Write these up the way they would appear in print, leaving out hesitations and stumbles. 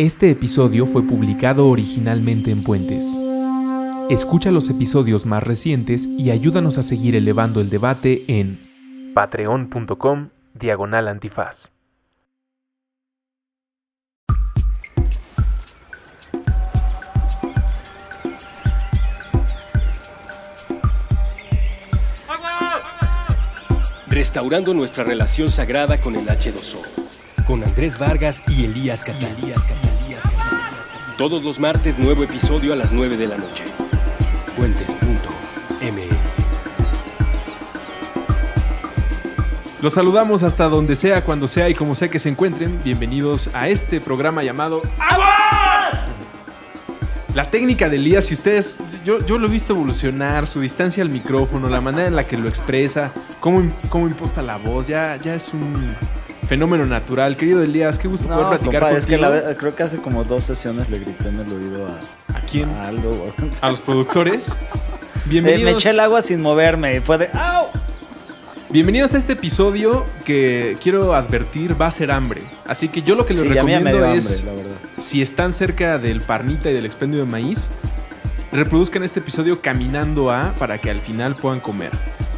Este episodio fue publicado originalmente en Puentes. Escucha los episodios más recientes y ayúdanos a seguir elevando el debate en patreon.com/antifaz. Restaurando nuestra relación sagrada con el H2O, con Andrés Vargas y Elías Catalán. Todos los martes, nuevo episodio a las 9 de la noche. Puentes.me. Los saludamos hasta donde sea, cuando sea y como sea que se encuentren. Bienvenidos a este programa llamado ¡Aguas! La técnica de Elías, si ustedes... Yo lo he visto evolucionar, su distancia al micrófono, la manera en la que lo expresa, cómo imposta la voz, ya es un fenómeno natural. Querido Elías, qué gusto poder platicar contigo. Es que creo que hace como 2 sesiones le grité en el oído a... ¿A quién? A Aldo. A los productores. Bienvenidos. Me eché el agua sin moverme y fue de... ¡Au! Bienvenidos a este episodio que quiero advertir va a ser hambre. Así que yo lo que les recomiendo es, hambre, si están cerca del Parnita y del Expendio de Maíz, reproduzcan este episodio caminando para que al final puedan comer.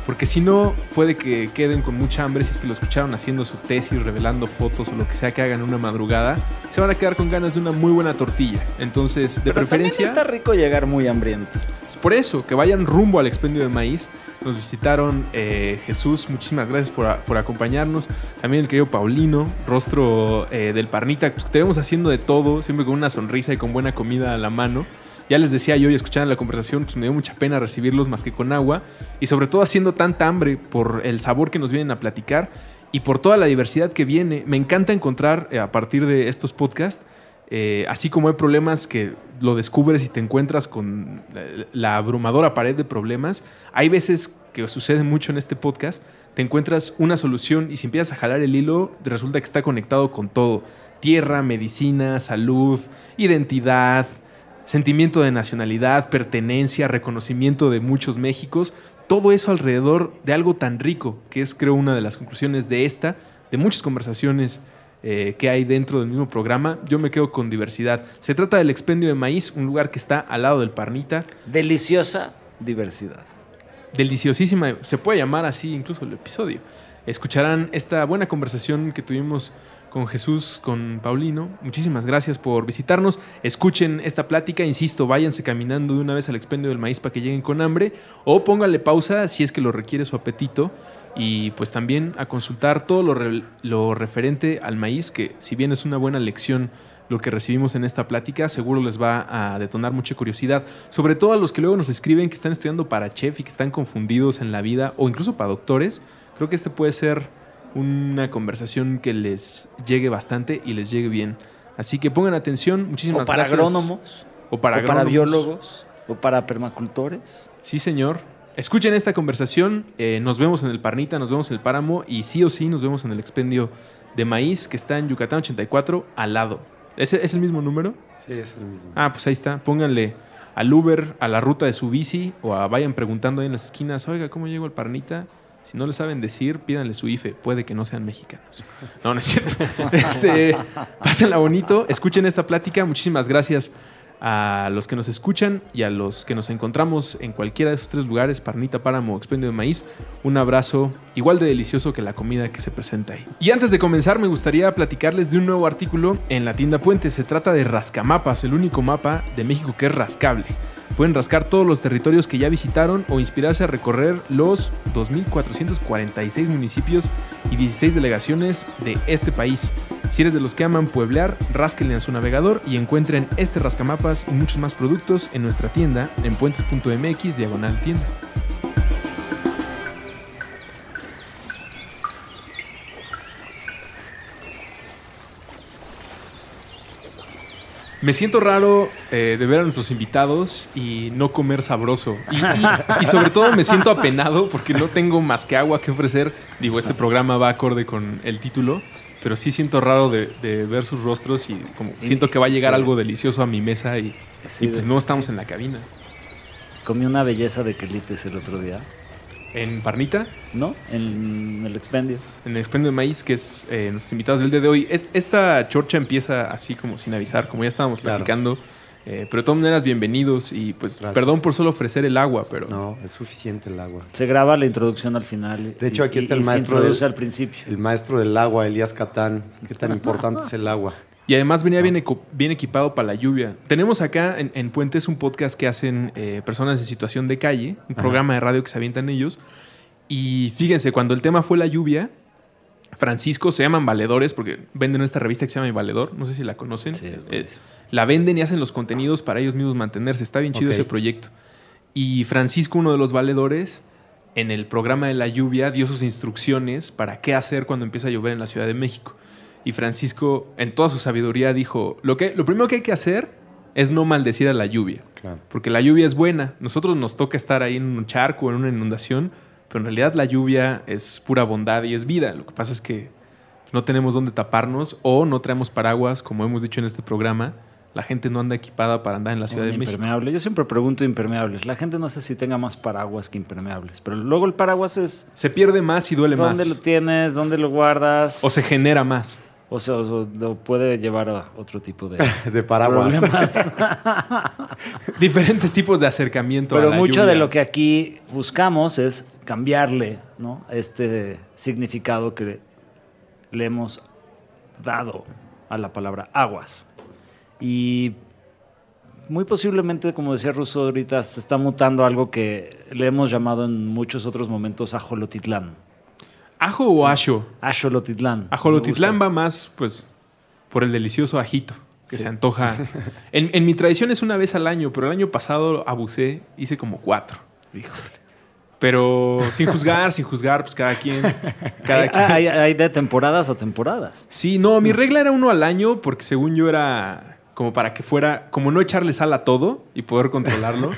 Porque si no, puede que queden con mucha hambre si es que lo escucharon haciendo su tesis, revelando fotos o lo que sea que hagan una madrugada. Se van a quedar con ganas de una muy buena tortilla. Entonces, de preferencia... Pero también está rico llegar muy hambriento. Es por eso, que vayan rumbo al Expendio de Maíz. Nos visitaron Jesús, muchísimas gracias por acompañarnos. También el querido Paulino, rostro del Parnita. Pues te vemos haciendo de todo, siempre con una sonrisa y con buena comida a la mano. Ya les decía yo y escuchaban la conversación, pues me dio mucha pena recibirlos más que con agua. Y sobre todo haciendo tanta hambre por el sabor que nos vienen a platicar y por toda la diversidad que viene. Me encanta encontrar a partir de estos podcasts, así como hay problemas que lo descubres y te encuentras con la abrumadora pared de problemas, hay veces que sucede mucho en este podcast, te encuentras una solución y si empiezas a jalar el hilo, resulta que está conectado con todo. Tierra, medicina, salud, identidad, sentimiento de nacionalidad, pertenencia, reconocimiento de muchos Méxicos. Todo eso alrededor de algo tan rico, que es creo una de las conclusiones de muchas conversaciones que hay dentro del mismo programa. Yo me quedo con diversidad. Se trata del Expendio de Maíz, un lugar que está al lado del Parnita. Deliciosa diversidad. Deliciosísima, se puede llamar así incluso el episodio. Escucharán esta buena conversación que tuvimos con Jesús, con Paulino. Muchísimas gracias por visitarnos. Escuchen esta plática. Insisto, váyanse caminando de una vez al Expendio del Maíz para que lleguen con hambre o pónganle pausa si es que lo requiere su apetito. Y pues también a consultar todo lo referente al maíz, que si bien es una buena lección lo que recibimos en esta plática, seguro les va a detonar mucha curiosidad, sobre todo a los que luego nos escriben que están estudiando para chef y que están confundidos en la vida o incluso para doctores. Creo que este puede ser una conversación que les llegue bastante y les llegue bien, así que pongan atención. Muchísimas gracias. Agrónomos, o para agrónomos, o para biólogos, o para permacultores. Sí, señor. Escuchen esta conversación, nos vemos en el Parnita, nos vemos en el Páramo y sí o sí nos vemos en el Expendio de Maíz, que está en Yucatán 84, al lado. ¿Es el mismo número? Sí, es el mismo. Ah, pues ahí está. Pónganle al Uber, a la ruta de su bici o vayan preguntando ahí en las esquinas, oiga, ¿cómo llego al Parnita? Si no le saben decir, pídanle su IFE. Puede que no sean mexicanos. No, no es cierto. Pásenla bonito, escuchen esta plática. Muchísimas gracias a los que nos escuchan y a los que nos encontramos en cualquiera de esos 3 lugares, Parnita, Páramo, Expendio de Maíz. Un abrazo igual de delicioso que la comida que se presenta ahí. Y antes de comenzar, me gustaría platicarles de un nuevo artículo en la tienda Puentes. Se trata de Rascamapas, el único mapa de México que es rascable. Pueden rascar todos los territorios que ya visitaron o inspirarse a recorrer los 2,446 municipios y 16 delegaciones de este país. Si eres de los que aman pueblear, rásquenle a su navegador y encuentren este rascamapas y muchos más productos en nuestra tienda en puentes.mx/tienda. Me siento raro de ver a nuestros invitados y no comer sabroso. Y sobre todo me siento apenado porque no tengo más que agua que ofrecer. Digo, este programa va acorde con el título, pero sí siento raro de ver sus rostros y como siento que va a llegar algo delicioso a mi mesa y pues no estamos en la cabina. Comí una belleza de quelites el otro día. ¿En Parnita? No, en el Expendio. En el Expendio de Maíz, que es nuestros invitados del día de hoy. Esta chorcha empieza así como sin avisar, como ya estábamos platicando. Claro. Pero de todas maneras, bienvenidos y pues gracias. Perdón por solo ofrecer el agua, pero... No, es suficiente el agua. Se graba la introducción al final. De hecho, aquí está el maestro al principio. El maestro del agua, Elías Catalán. Qué tan importante es el agua. Y además venía bien equipado para la lluvia. Tenemos acá en Puentes un podcast que hacen personas en situación de calle, un programa de radio que se avientan ellos. Y fíjense, cuando el tema fue la lluvia, Francisco, se llaman valedores porque venden esta revista que se llama Valedor, no sé si la conocen. Sí, la venden y hacen los contenidos para ellos mismos mantenerse. Está bien chido ese proyecto. Y Francisco, uno de los valedores, en el programa de la lluvia dio sus instrucciones para qué hacer cuando empieza a llover en la Ciudad de México. Y Francisco, en toda su sabiduría, dijo, lo primero que hay que hacer es no maldecir a la lluvia. Claro. Porque la lluvia es buena. Nosotros nos toca estar ahí en un charco, en una inundación, pero en realidad la lluvia es pura bondad y es vida. Lo que pasa es que no tenemos dónde taparnos o no traemos paraguas, como hemos dicho en este programa. La gente no anda equipada para andar en la Ciudad de México. Impermeable. Yo siempre pregunto impermeables. La gente no sé si tenga más paraguas que impermeables. Pero luego el paraguas es... Se pierde más y duele más. ¿Dónde lo tienes? ¿Dónde lo guardas? O se genera más. O sea, lo puede llevar a otro tipo de... de paraguas. Diferentes tipos de acercamiento a la lluvia. Pero mucho de lo que aquí buscamos es cambiarle, ¿no?, este significado que le hemos dado a la palabra aguas. Y muy posiblemente, como decía Russo ahorita, se está mutando algo que le hemos llamado en muchos otros momentos Ajolotitlán. ¿Ajo o asho? Ajolotitlán. Ajolotitlán va más, pues, por el delicioso ajito que se antoja. En mi tradición es una vez al año, pero el año pasado abusé, hice como 4. Híjole. Pero sin juzgar, pues cada quien. ¿Hay de temporadas a temporadas? Sí, no, mi regla era 1 al año porque según yo era como para que fuera, como no echarle sal a todo y poder controlarlo.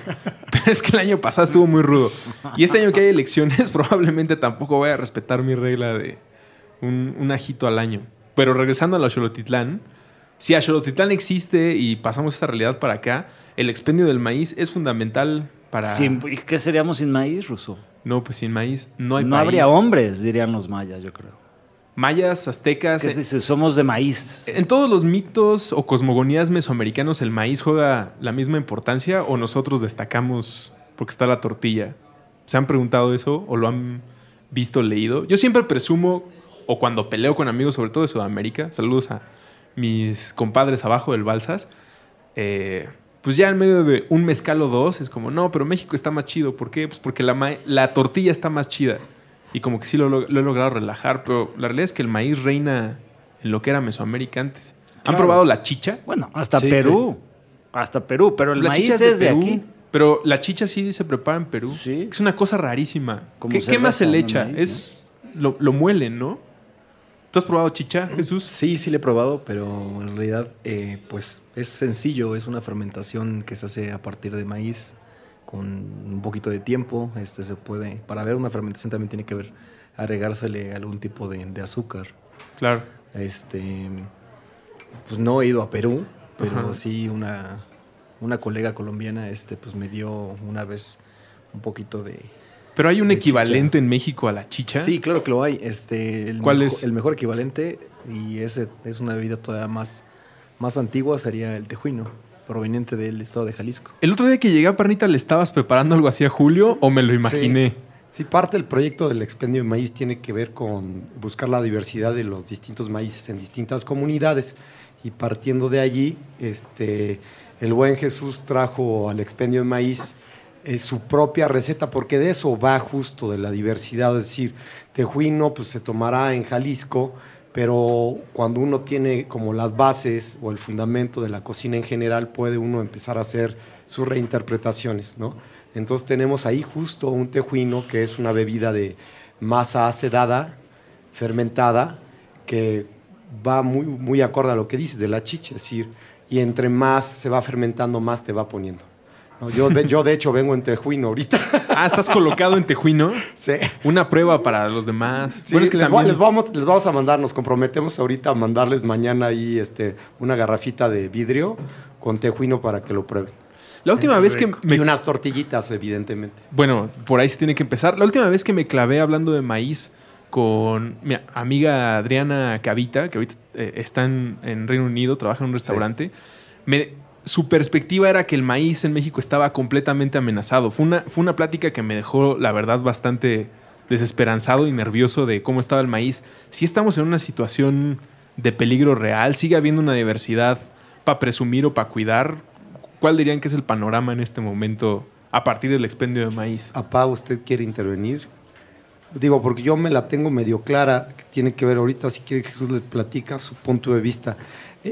Pero es que el año pasado estuvo muy rudo. Y este año que hay elecciones probablemente tampoco voy a respetar mi regla de un ajito al año. Pero regresando a la Xolotitlán, si Xolotitlán existe y pasamos esta realidad para acá, el expendio del maíz es fundamental para... ¿Qué seríamos sin maíz, Russo? No, pues sin maíz no hay país. No habría hombres, dirían los mayas, yo creo. Mayas, aztecas... ¿Qué dices? Somos de maíz. En todos los mitos o cosmogonías mesoamericanos, ¿el maíz juega la misma importancia o nosotros destacamos porque está la tortilla? ¿Se han preguntado eso o lo han visto, leído? Yo siempre presumo, o cuando peleo con amigos, sobre todo de Sudamérica, saludos a mis compadres abajo del Balsas, pues ya en medio de un mezcal o 2, es como, no, pero México está más chido. ¿Por qué? Pues porque la tortilla está más chida. Y como que sí lo he logrado relajar, pero la realidad es que el maíz reina en lo que era Mesoamérica antes. Claro. ¿Han probado la chicha? Bueno, hasta Perú. Sí. Hasta Perú, pero el maíz es de Perú, aquí. Pero la chicha sí se prepara en Perú. Sí. Es una cosa rarísima. ¿Qué más se le echa? Maíz, es, ¿no? Lo muelen, ¿no? ¿Tú has probado chicha, Jesús? Sí, sí le he probado, pero en realidad pues es sencillo. Es una fermentación que se hace a partir de maíz. Con un poquito de tiempo, se puede... Para ver una fermentación también tiene que ver agregársele algún tipo de azúcar. Claro. Pues no he ido a Perú, pero sí una colega colombiana pues me dio una vez un poquito de... ¿Pero hay un equivalente chicha en México a la chicha? Sí, claro que lo hay. ¿Cuál es? El mejor equivalente, y ese es una bebida todavía más antigua, sería el tejuino, proveniente del estado de Jalisco. El otro día que llegué a Parnita, ¿le estabas preparando algo así a Julio o me lo imaginé? Sí, parte del proyecto del Expendio de Maíz tiene que ver con buscar la diversidad de los distintos maíces en distintas comunidades. Y partiendo de allí, el buen Jesús trajo al Expendio de Maíz su propia receta, porque de eso va justo, de la diversidad. Es decir, tejuino pues, se tomará en Jalisco, pero cuando uno tiene como las bases o el fundamento de la cocina en general, puede uno empezar a hacer sus reinterpretaciones, ¿no? Entonces tenemos ahí justo un tejuino, que es una bebida de masa acedada, fermentada, que va muy, muy acorde a lo que dices de la chicha, es decir, y entre más se va fermentando, más te va poniendo. No, yo de hecho vengo en tejuino ahorita. Ah, ¿estás colocado en tejuino? Sí. Una prueba para los demás. Sí, bueno, es que les vamos a mandar, nos comprometemos ahorita a mandarles mañana ahí una garrafita de vidrio con tejuino para que lo prueben. La última vez que... Y unas tortillitas, evidentemente. Bueno, por ahí se tiene que empezar. La última vez que me clavé hablando de maíz con mi amiga Adriana Cavita, que ahorita está en Reino Unido, trabaja en un restaurante, sí. Su perspectiva era que el maíz en México estaba completamente amenazado. Fue una plática que me dejó, la verdad, bastante desesperanzado y nervioso de cómo estaba el maíz. Sí estamos en una situación de peligro real, sigue habiendo una diversidad para presumir o para cuidar. ¿Cuál dirían que es el panorama en este momento a partir del expendio de maíz? Apá, ¿usted quiere intervenir? Digo, porque yo me la tengo medio clara, que tiene que ver ahorita, si quiere Jesús les platica su punto de vista.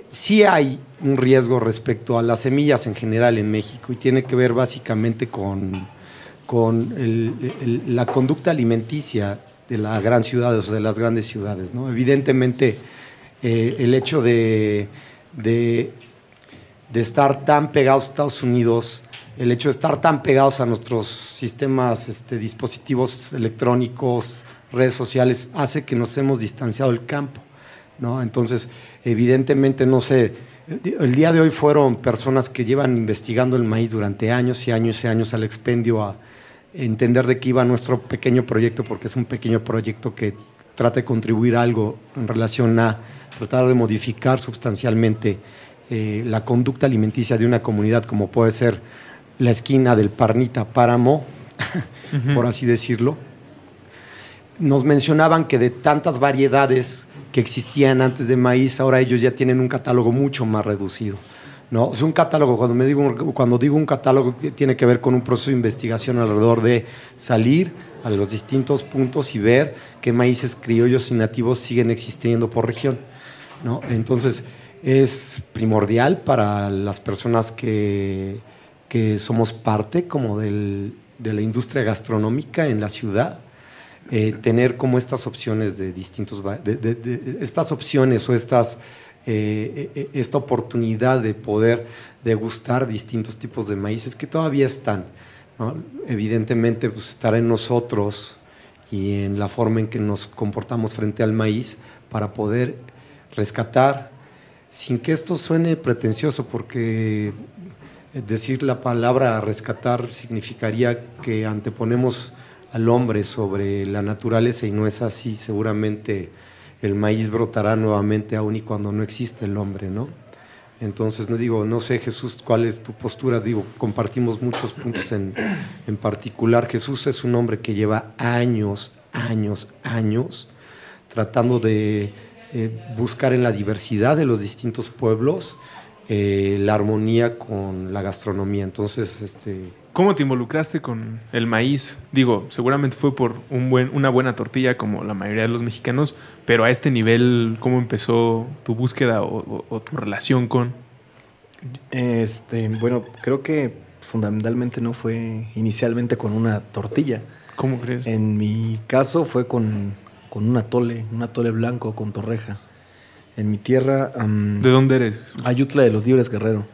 Sí hay un riesgo respecto a las semillas en general en México y tiene que ver básicamente con la conducta alimenticia de la gran ciudad, o sea, de las grandes ciudades, ¿no? Evidentemente, el hecho de estar tan pegados a Estados Unidos, el hecho de estar tan pegados a nuestros sistemas, dispositivos electrónicos, redes sociales, hace que nos hemos distanciado del campo, ¿no? Entonces, evidentemente, no sé, el día de hoy fueron personas que llevan investigando el maíz durante años y años y años al expendio a entender de qué iba nuestro pequeño proyecto, porque es un pequeño proyecto que trata de contribuir a algo en relación a tratar de modificar sustancialmente la conducta alimenticia de una comunidad, como puede ser la esquina del Parnita, Páramo, uh-huh. por así decirlo. Nos mencionaban que de tantas variedades que existían antes de maíz, ahora ellos ya tienen un catálogo mucho más reducido, ¿no? O sea, un catálogo, cuando digo un catálogo, tiene que ver con un proceso de investigación alrededor de salir a los distintos puntos y ver qué maíces criollos y nativos siguen existiendo por región, ¿no? Entonces, es primordial para las personas que somos parte como de la industria gastronómica en la ciudad, tener como estas opciones de distintos, estas opciones o esta oportunidad de poder degustar distintos tipos de maíces que todavía están, ¿no? Evidentemente, pues, estar en nosotros y en la forma en que nos comportamos frente al maíz para poder rescatar, sin que esto suene pretencioso, porque decir la palabra rescatar significaría que anteponemos al hombre sobre la naturaleza, y no es así. Seguramente el maíz brotará nuevamente aún y cuando no existe el hombre, ¿no? Entonces, no sé, Jesús, cuál es tu postura. Digo, compartimos muchos puntos en particular. Jesús es un hombre que lleva años tratando de buscar en la diversidad de los distintos pueblos la armonía con la gastronomía. Entonces, ¿cómo te involucraste con el maíz? Digo, seguramente fue por una buena tortilla, como la mayoría de los mexicanos, pero a este nivel, ¿cómo empezó tu búsqueda o tu relación con...? Bueno, creo que fundamentalmente no fue inicialmente con una tortilla. ¿Cómo crees? En mi caso fue con un atole blanco con torreja. En mi tierra... ¿De dónde eres? Ayutla de los Libres, Guerrero.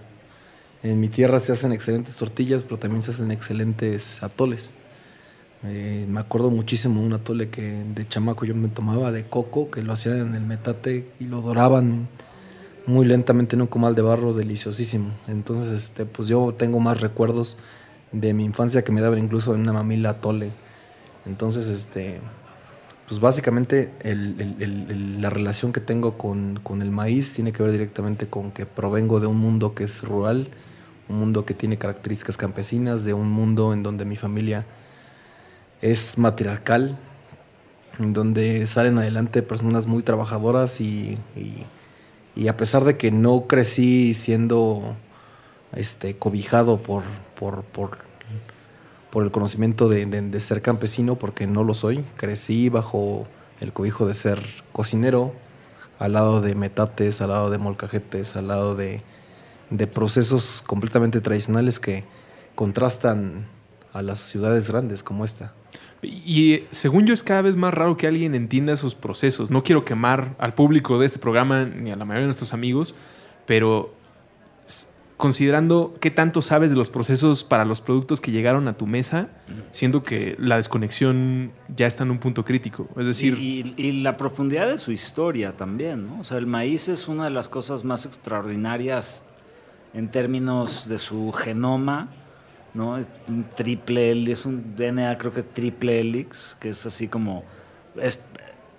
En mi tierra se hacen excelentes tortillas, pero también se hacen excelentes atoles. Me acuerdo muchísimo de un atole que de chamaco yo me tomaba de coco, que lo hacían en el metate y lo doraban muy lentamente en un comal de barro deliciosísimo. Entonces, pues yo tengo más recuerdos de mi infancia, que me daban incluso en una mamila atole. Entonces, pues básicamente la relación que tengo con el maíz tiene que ver directamente con que provengo de un mundo que es rural, un mundo que tiene características campesinas, de un mundo en donde mi familia es matriarcal, en donde salen adelante personas muy trabajadoras y a pesar de que no crecí siendo cobijado por el conocimiento de ser campesino, porque no lo soy. Crecí bajo el cobijo de ser cocinero, al lado de metates, al lado de molcajetes, al lado de procesos completamente tradicionales que contrastan a las ciudades grandes como esta. Y según yo es cada vez más raro que alguien entienda esos procesos. No quiero quemar al público de este programa ni a la mayoría de nuestros amigos, pero... considerando qué tanto sabes de los procesos para los productos que llegaron a tu mesa, siendo que la desconexión ya está en un punto crítico. Es decir... Y la profundidad de su historia también, ¿no? O sea, el maíz es una de las cosas más extraordinarias en términos de su genoma, ¿no? Es un triple helix, es un DNA creo que triple helix, que es así como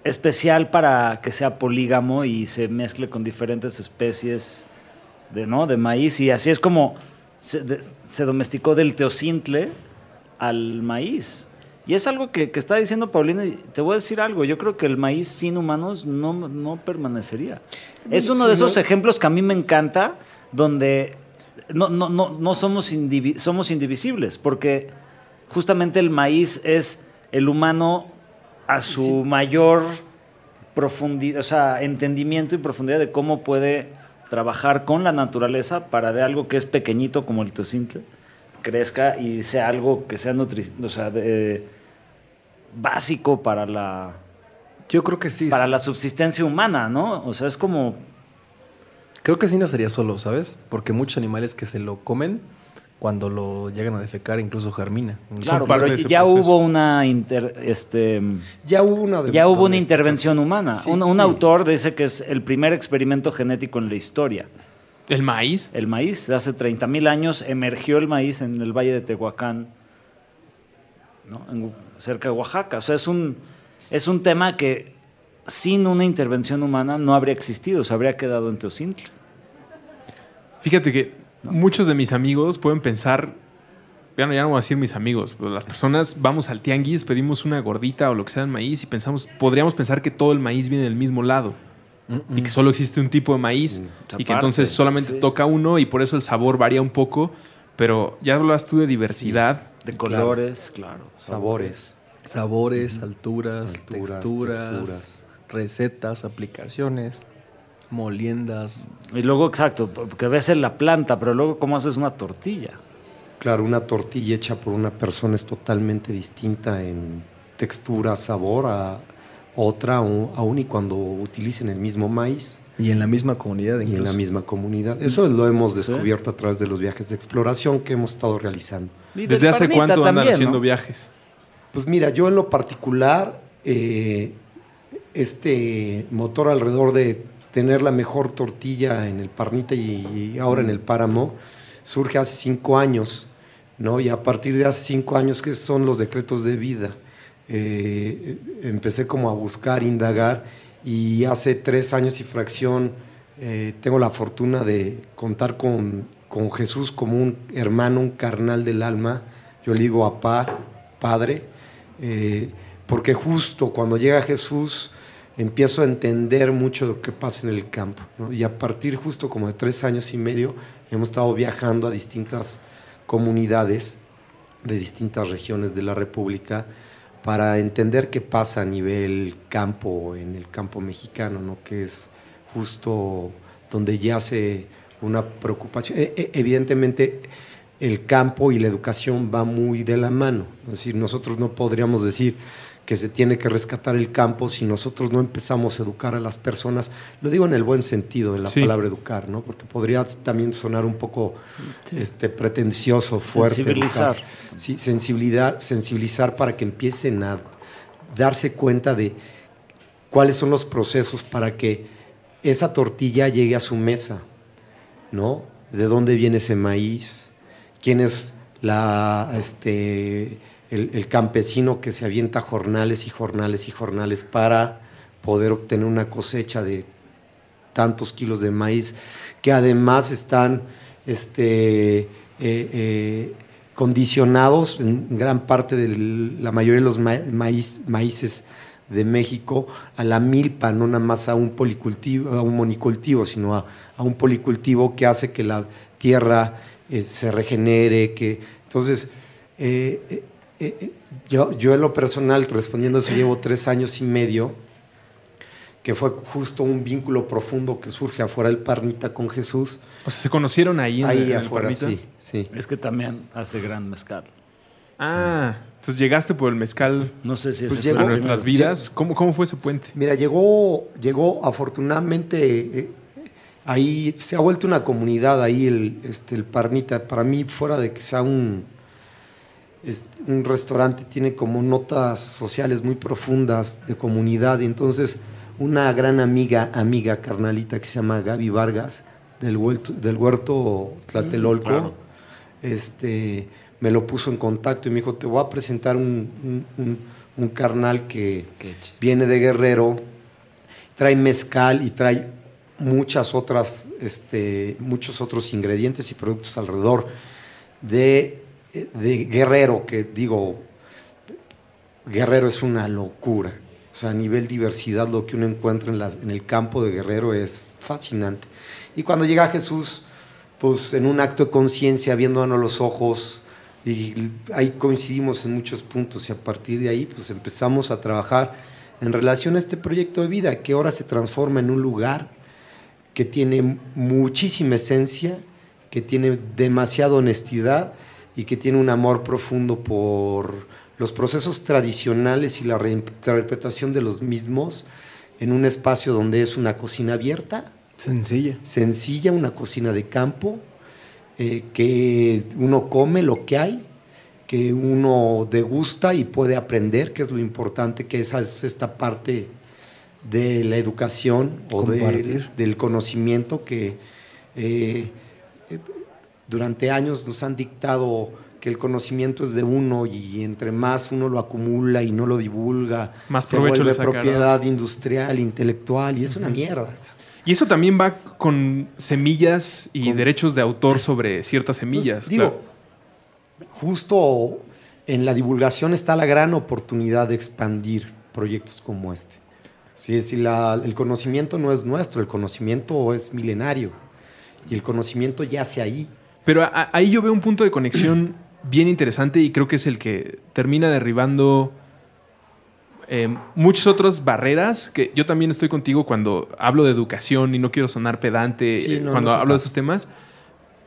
especial para que sea polígamo y se mezcle con diferentes especies de, ¿no? de maíz. Y así es como se domesticó del teocintle al maíz. Y es algo que está diciendo Paulina, y te voy a decir algo, yo creo que el maíz sin humanos no permanecería. Es uno de esos ejemplos que a mí me encanta, donde no somos indivisibles, porque justamente el maíz es el humano a su mayor profundidad, o sea, entendimiento y profundidad de cómo puede trabajar con la naturaleza para de algo que es pequeñito como el teocintle crezca y sea algo que sea básico para la... Yo creo que sí. Para la subsistencia humana, ¿no? O sea, es como... Creo que sí nacería solo, ¿sabes? Porque muchos animales que se lo comen, cuando lo llegan a defecar, incluso germina. Claro, pero ya hubo una... Ya hubo una intervención humana. Sí, un autor dice que es el primer experimento genético en la historia. ¿El maíz? El maíz. Hace 30,000 años emergió el maíz en el Valle de Tehuacán, ¿no? Cerca de Oaxaca. O sea, es un tema que sin una intervención humana no habría existido, se habría quedado en teocintle. Fíjate que muchos de mis amigos pueden pensar, ya no voy a decir mis amigos, pero las personas vamos al tianguis, pedimos una gordita o lo que sea en maíz y podríamos pensar que todo el maíz viene del mismo lado. Y que solo existe un tipo de maíz y que entonces solamente toca uno y por eso el sabor varía un poco, pero ya hablabas tú de diversidad. Sí, de colores, claro. Sabores, alturas texturas, recetas, aplicaciones, moliendas. Y luego, exacto, porque ves en la planta, pero luego cómo haces una tortilla. Claro, una tortilla hecha por una persona es totalmente distinta en textura, sabor a... otra, aún y cuando utilicen el mismo maíz. Y en la misma comunidad. Incluso. Y en la misma comunidad. Eso lo hemos descubierto a través de los viajes de exploración que hemos estado realizando. ¿Desde hace cuánto andan haciendo viajes? Pues mira, yo en lo particular, este motor alrededor de tener la mejor tortilla en el Parnita y ahora en el Páramo, surge hace 5 años, ¿no? Y a partir de hace 5 años, que son los decretos de vida, empecé como a buscar, indagar, y hace 3 años y fracción tengo la fortuna de contar con Jesús como un hermano, un carnal del alma. Yo le digo papá, padre, porque justo cuando llega Jesús empiezo a entender mucho de lo que pasa en el campo, ¿no? Y a partir justo como de 3 años y medio hemos estado viajando a distintas comunidades de distintas regiones de la República para entender qué pasa a nivel campo, en el campo mexicano, ¿no? Que es justo donde yace una preocupación. Evidentemente, el campo y la educación va muy de la mano. Es decir, nosotros no podríamos decir que se tiene que rescatar el campo si nosotros no empezamos a educar a las personas. Lo digo en el buen sentido de la palabra educar, ¿no? Porque podría también sonar un poco pretencioso, fuerte. Sensibilizar. Educar. Sí, sensibilizar para que empiecen a darse cuenta de cuáles son los procesos para que esa tortilla llegue a su mesa, ¿no? ¿De dónde viene ese maíz? ¿Quién es el campesino que se avienta jornales para poder obtener una cosecha de tantos kilos de maíz, que además están condicionados en gran parte de la mayoría de los maíces de México a la milpa, no nada más a un monocultivo, sino a un policultivo que hace que la tierra se regenere, que entonces yo en lo personal, respondiendo a eso, llevo 3 años y medio, que fue justo un vínculo profundo que surge afuera del Parnita con Jesús. O sea, ¿se conocieron ahí afuera, en el Parnita? Sí. Es que también hace gran mezcal. Ah, entonces llegaste por el mezcal. No sé si es a nuestras vidas. ¿Cómo fue ese puente? Mira, llegó afortunadamente... ahí se ha vuelto una comunidad, ahí el Parnita. Para mí, fuera de que sea un restaurante, tiene como notas sociales muy profundas de comunidad. Entonces, una gran amiga, carnalita, que se llama Gaby Vargas, del huerto Tlatelolco, claro. Me lo puso en contacto y me dijo, te voy a presentar un carnal que viene de Guerrero, trae mezcal y trae muchas otras, muchos otros ingredientes y productos alrededor de Guerrero, que digo, Guerrero es una locura. O sea, a nivel diversidad, lo que uno encuentra en el campo de Guerrero es fascinante. Y cuando llega Jesús, pues en un acto de conciencia, viéndonos a los ojos, y ahí coincidimos en muchos puntos, y a partir de ahí pues empezamos a trabajar en relación a este proyecto de vida, que ahora se transforma en un lugar que tiene muchísima esencia, que tiene demasiada honestidad y que tiene un amor profundo por los procesos tradicionales y la reinterpretación de los mismos en un espacio donde es una cocina abierta. Sencilla. Sencilla, una cocina de campo, que uno come lo que hay, que uno degusta y puede aprender, que es lo importante, que esa es esta parte de la educación o del conocimiento que durante años nos han dictado que el conocimiento es de uno y entre más uno lo acumula y no lo divulga, más se vuelve propiedad industrial, intelectual y es una mierda. Y eso también va con semillas y derechos de autor sobre ciertas semillas. Pues, digo, claro. Justo en la divulgación está la gran oportunidad de expandir proyectos como este. Si el conocimiento no es nuestro, el conocimiento es milenario y el conocimiento yace ahí. Pero ahí yo veo un punto de conexión bien interesante y creo que es el que termina derribando... muchas otras barreras, que yo también estoy contigo cuando hablo de educación y no quiero sonar pedante cuando hablo de esos temas,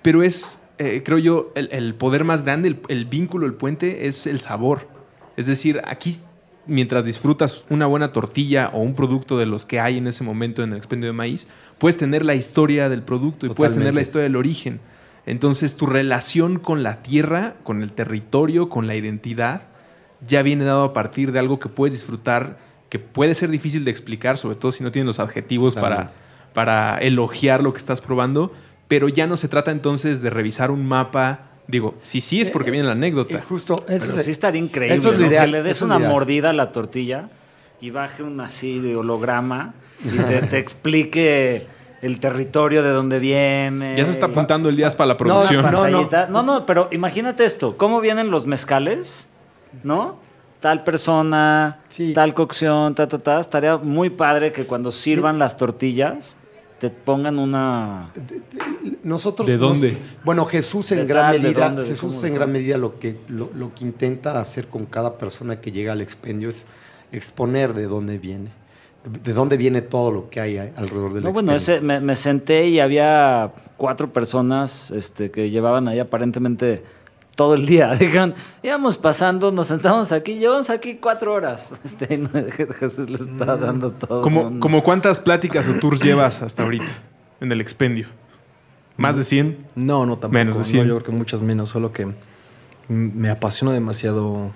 pero es, creo yo, el poder más grande, el vínculo, el puente, es el sabor. Es decir, aquí, mientras disfrutas una buena tortilla o un producto de los que hay en ese momento en el Expendio de Maíz, puedes tener la historia del producto y Totalmente. Puedes tener la historia del origen. Entonces, tu relación con la tierra, con el territorio, con la identidad, ya viene dado a partir de algo que puedes disfrutar, que puede ser difícil de explicar, sobre todo si no tienes los adjetivos para elogiar lo que estás probando, pero ya no se trata entonces de revisar un mapa. Digo, sí es porque viene la anécdota. Justo, eso pero sí estaría increíble, eso es lo ideal, que le des una mordida a la tortilla y baje un así de holograma y te explique... el territorio de donde viene. Ya se está apuntando el Elías para la producción. No, pero imagínate esto. ¿Cómo vienen los mezcales? ¿No? Tal persona, sí. Tal cocción, Estaría muy padre que cuando sirvan las tortillas te pongan una... ¿De dónde? Bueno, Jesús en gran medida lo que intenta hacer con cada persona que llega al expendio es exponer de dónde viene. ¿De dónde viene todo lo que hay alrededor del expendio? Bueno, me senté y había 4 personas que llevaban ahí aparentemente todo el día. Dijeron, íbamos pasando, nos sentamos aquí, llevamos aquí 4 horas. Jesús le está dando todo. ¿Cómo cuántas pláticas o tours llevas hasta ahorita en el expendio? ¿Más de 100? No, tampoco. Menos de 100. No, yo creo que muchas menos, solo que me apasiona demasiado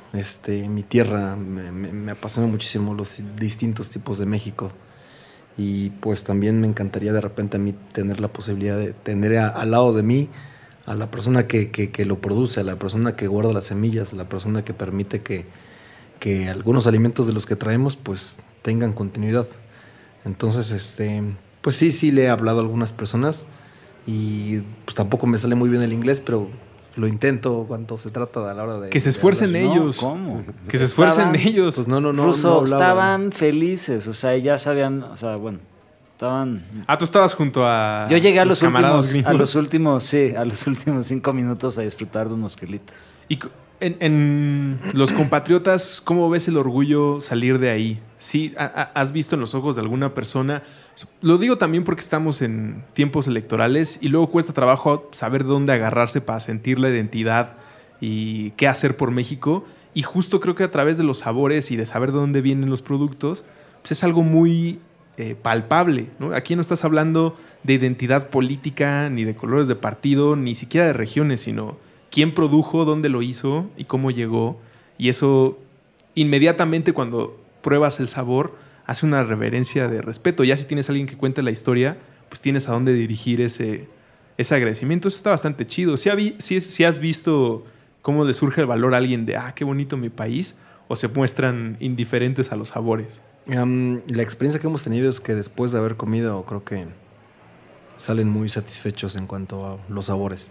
mi tierra, me apasiona muchísimo los distintos tipos de México y pues también me encantaría de repente a mí tener la posibilidad de tener al lado de mí a la persona que lo produce, a la persona que guarda las semillas, a la persona que permite que algunos alimentos de los que traemos pues tengan continuidad. Entonces, pues sí le he hablado a algunas personas y pues tampoco me sale muy bien el inglés, pero... lo intento cuando se trata a la hora de... Que se esfuercen ellos. No, ¿cómo? Que se esfuercen ellos. Pues no. Ruso, no estaban felices. O sea, ya sabían... O sea, bueno, estaban... Ah, tú estabas junto a... Yo llegué a los últimos 5 minutos a disfrutar de unos kilitos. Y en los compatriotas, ¿cómo ves el orgullo salir de ahí? ¿Sí? ¿Has visto en los ojos de alguna persona? Lo digo también porque estamos en tiempos electorales y luego cuesta trabajo saber dónde agarrarse para sentir la identidad y qué hacer por México. Y justo creo que a través de los sabores y de saber de dónde vienen los productos, pues es algo muy palpable, ¿no? Aquí no estás hablando de identidad política, ni de colores de partido, ni siquiera de regiones, sino quién produjo, dónde lo hizo y cómo llegó. Y eso inmediatamente cuando pruebas el sabor hace una reverencia de respeto. Ya si tienes a alguien que cuente la historia, pues tienes a dónde dirigir ese agradecimiento. Eso está bastante chido. Si has visto cómo le surge el valor a alguien de, qué bonito mi país, o se muestran indiferentes a los sabores. La experiencia que hemos tenido es que después de haber comido, creo que salen muy satisfechos en cuanto a los sabores.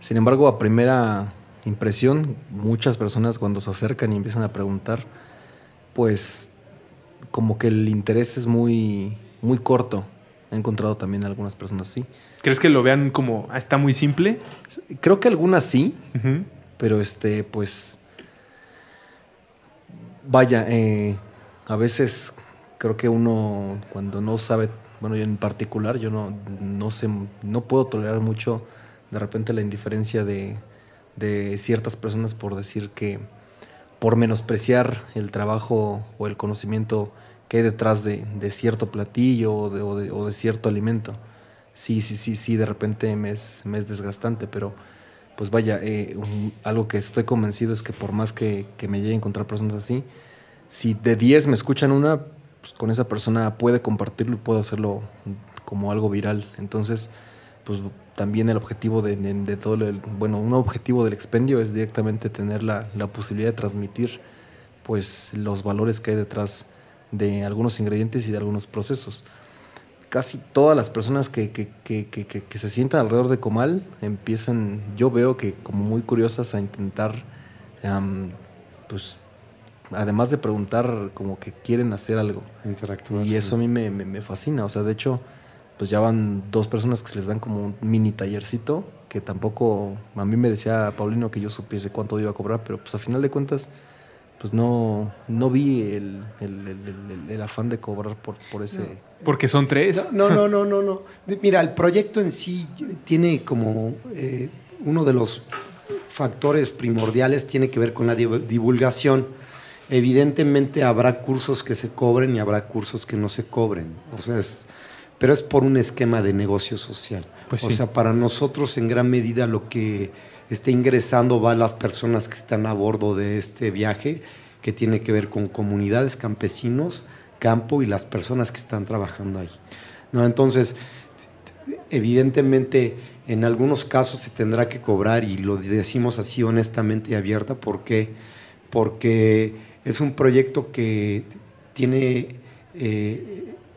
Sin embargo, a primera impresión, muchas personas cuando se acercan y empiezan a preguntar, pues como que el interés es muy, muy corto. He encontrado también algunas personas así. ¿Crees que lo vean como, está muy simple? Creo que algunas sí, uh-huh. Pero pues, vaya, a veces creo que uno cuando no sabe, bueno, yo en particular, yo no sé, no puedo tolerar mucho de repente la indiferencia de ciertas personas por decir que, por menospreciar el trabajo o el conocimiento que hay detrás de cierto platillo o de cierto alimento. Sí, de repente me es desgastante, pero pues vaya, algo que estoy convencido es que por más que me llegue a encontrar personas así, si de 10 me escuchan una, pues con esa persona puede compartirlo y puedo hacerlo como algo viral. Entonces, pues también el objetivo de todo, un objetivo del expendio es directamente tener la posibilidad de transmitir pues los valores que hay detrás de algunos ingredientes y de algunos procesos. Casi todas las personas que se sientan alrededor de Comal empiezan, yo veo que como muy curiosas a intentar, pues además de preguntar, como que quieren hacer algo. Interactuar. Y eso a mí me fascina. O sea, de hecho, pues ya van 2 personas que se les dan como un mini tallercito, que tampoco, a mí me decía Paulino que yo supiese cuánto iba a cobrar, pero pues a final de cuentas, pues no vi el afán de cobrar por ese... No. Porque son 3. No. Mira, el proyecto en sí tiene como uno de los factores primordiales tiene que ver con la divulgación. Evidentemente habrá cursos que se cobren y habrá cursos que no se cobren. O sea, pero es por un esquema de negocio social. Pues o sí. Sea, para nosotros en gran medida lo que está ingresando va a las personas que están a bordo de este viaje, que tiene que ver con comunidades, campesinos, campo y las personas que están trabajando ahí. ¿No? Entonces, evidentemente, en algunos casos se tendrá que cobrar y lo decimos así honestamente y abierta porque es un proyecto que tiene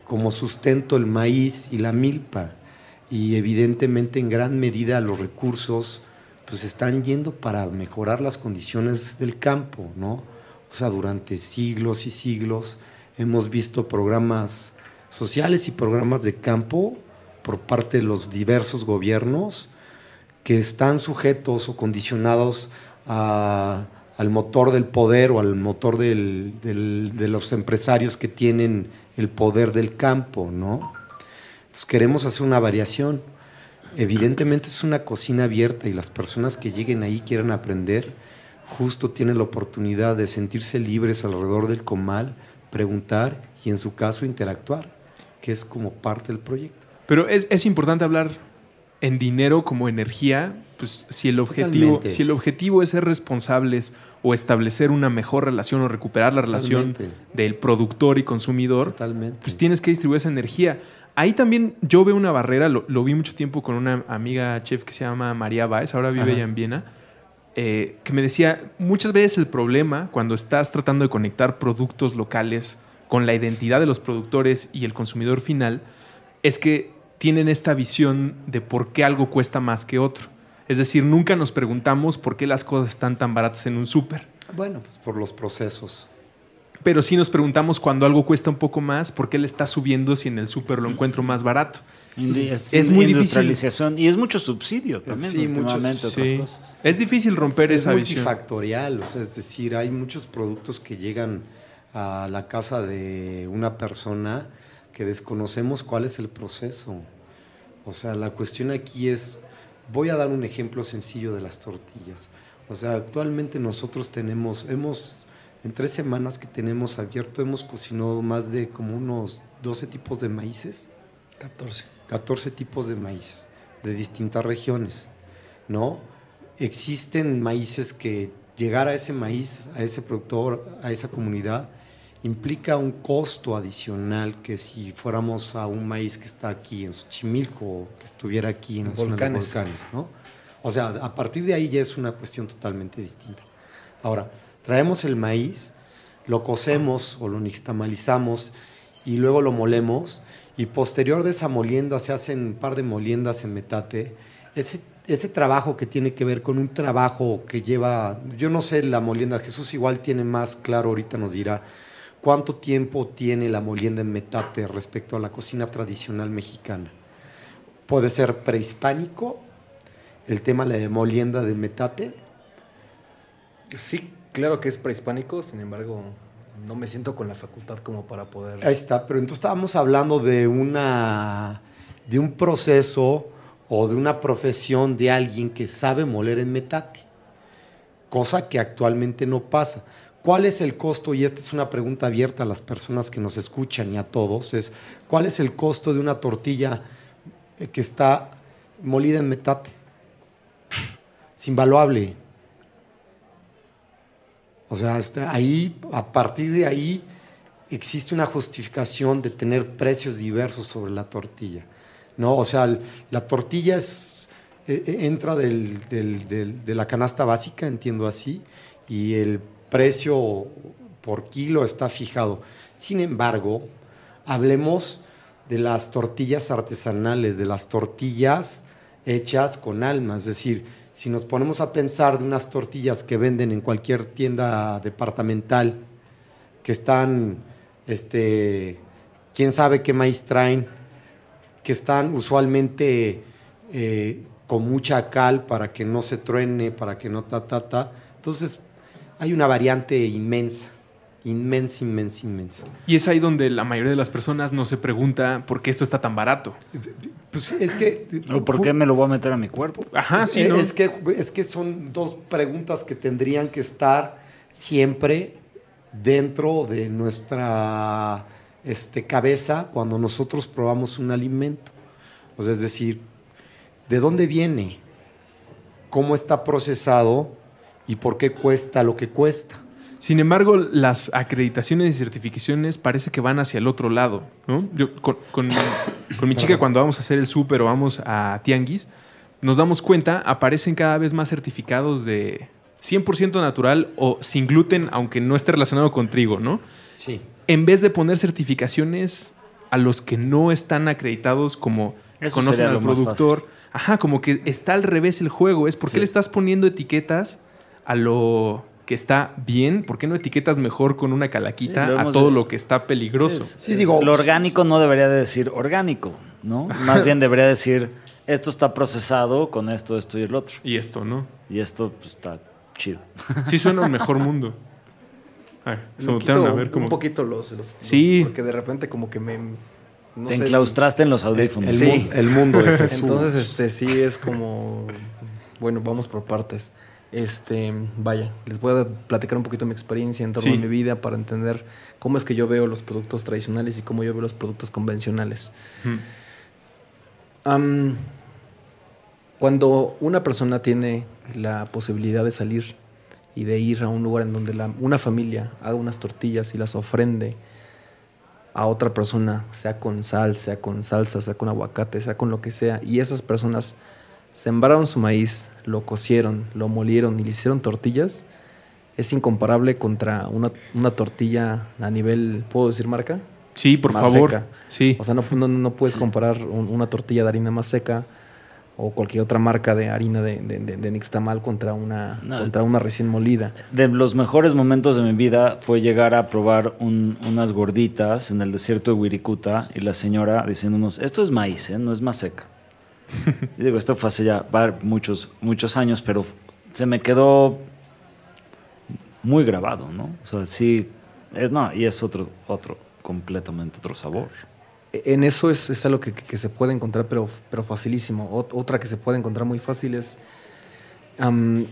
como sustento el maíz y la milpa y evidentemente en gran medida los recursos pues están yendo para mejorar las condiciones del campo, ¿no? O sea, durante siglos y siglos hemos visto programas sociales y programas de campo por parte de los diversos gobiernos que están sujetos o condicionados al motor del poder o al motor de los empresarios que tienen el poder del campo, ¿no? Entonces queremos hacer una variación. Evidentemente es una cocina abierta y las personas que lleguen ahí quieran aprender, justo tienen la oportunidad de sentirse libres alrededor del comal, preguntar y en su caso interactuar, que es como parte del proyecto. Pero es importante hablar en dinero como energía, pues si el objetivo es ser responsables o establecer una mejor relación o recuperar la relación del productor y consumidor, pues tienes que distribuir esa energía. Ahí también yo veo una barrera, lo vi mucho tiempo con una amiga chef que se llama María Baez, ahora vive ella en Viena, que me decía, muchas veces el problema cuando estás tratando de conectar productos locales con la identidad de los productores y el consumidor final, es que tienen esta visión de por qué algo cuesta más que otro. Es decir, nunca nos preguntamos por qué las cosas están tan baratas en un súper. Bueno, pues por los procesos. Pero sí nos preguntamos cuando algo cuesta un poco más, ¿por qué le está subiendo si en el súper lo encuentro más barato? Sí, es muy industrialización difícil. Y es mucho subsidio también. Sí, últimamente otras cosas. Es difícil romper esa visión. Es multifactorial, o sea, es decir, hay muchos productos que llegan a la casa de una persona que desconocemos cuál es el proceso. O sea, la cuestión aquí es, voy a dar un ejemplo sencillo de las tortillas. O sea, actualmente nosotros en 3 semanas que tenemos abierto, hemos cocinado más de como unos 12 tipos de maíces. 14 tipos de maíces, de distintas regiones, ¿no? Existen maíces que llegar a ese maíz, a ese productor, a esa comunidad, implica un costo adicional que si fuéramos a un maíz que está aquí en Xochimilco o que estuviera aquí en la volcanes. Zona de volcanes, ¿no? O sea, a partir de ahí ya es una cuestión totalmente distinta. Ahora, traemos el maíz, lo cocemos o lo nixtamalizamos y luego lo molemos, y posterior de esa molienda se hacen un par de moliendas en metate. Ese trabajo que tiene que ver con un trabajo que lleva, yo no sé la molienda, Jesús igual tiene más claro, ahorita nos dirá cuánto tiempo tiene la molienda en metate respecto a la cocina tradicional mexicana. Puede ser prehispánico el tema de la molienda de metate. Sí, claro que es prehispánico, sin embargo, no me siento con la facultad como para poder... Ahí está, pero entonces estábamos hablando de un proceso o de una profesión de alguien que sabe moler en metate, cosa que actualmente no pasa. ¿Cuál es el costo? Y esta es una pregunta abierta a las personas que nos escuchan y a todos, es ¿cuál es el costo de una tortilla que está molida en metate? Es invaluable. O sea, ahí, a partir de ahí existe una justificación de tener precios diversos sobre la tortilla, ¿no? O sea, la tortilla entra de la canasta básica, entiendo así, y el precio por kilo está fijado. Sin embargo, hablemos de las tortillas artesanales, de las tortillas hechas con alma. Es decir, si nos ponemos a pensar de unas tortillas que venden en cualquier tienda departamental, que están, quién sabe qué maíz traen, que están usualmente con mucha cal para que no se truene, para que no Entonces, hay una variante inmensa. Y es ahí donde la mayoría de las personas no se pregunta por qué esto está tan barato. Pues es que... ¿O por qué me lo voy a meter a mi cuerpo? Ajá, sí, ¿no? Es que son dos preguntas que tendrían que estar siempre dentro de nuestra... cabeza cuando nosotros probamos un alimento. O sea, es decir, ¿de dónde viene? ¿Cómo está procesado? ¿Y por qué cuesta lo que cuesta? Sin embargo, las acreditaciones y certificaciones parece que van hacia el otro lado, ¿no? Yo, con mi chica, cuando vamos a hacer el súper o vamos a tianguis, nos damos cuenta, aparecen cada vez más certificados de 100% natural o sin gluten, aunque no esté relacionado con trigo, ¿no? Sí. En vez de poner certificaciones a los que no están acreditados, como eso conocen al productor. Ajá, como que está al revés el juego. Es por qué le estás poniendo etiquetas a lo que está bien. ¿Por qué no etiquetas mejor con una calaquita a todo lo que está peligroso? Sí, digo, lo orgánico no debería de decir orgánico, ¿no? Más bien debería decir esto está procesado con esto, esto y el otro. Y esto, ¿no? Y esto pues, está chido. Sí suena un mejor mundo. Ay, me quito, a ver cómo... Un poquito los sí. Porque de repente como que me... No te sé, enclaustraste en los audífonos. El mundo de Jesús. Entonces, sí es como... Bueno, vamos por partes. Vaya, les voy a platicar un poquito mi experiencia en torno a mi vida para entender cómo es que yo veo los productos tradicionales y cómo yo veo los productos convencionales. Cuando una persona tiene la posibilidad de salir y de ir a un lugar en donde una familia haga unas tortillas y las ofrende a otra persona, sea con sal, sea con salsa, sea con aguacate, sea con lo que sea, y esas personas sembraron su maíz, lo cocieron, lo molieron y le hicieron tortillas, es incomparable contra una tortilla a nivel, ¿puedo decir marca? Sí, por más favor. Seca. Sí. O sea, no puedes comparar una tortilla de harina más seca o cualquier otra marca de harina de nixtamal contra una recién molida. De los mejores momentos de mi vida fue llegar a probar unas gorditas en el desierto de Wirikuta y la señora diciéndonos, esto es maíz, ¿eh? No es maseca. Y digo, esto fue hace ya muchos años, pero se me quedó muy grabado, ¿no? O sea, sí, y es completamente otro sabor. En eso es algo que se puede encontrar, pero facilísimo. Otra que se puede encontrar muy fácil es, muy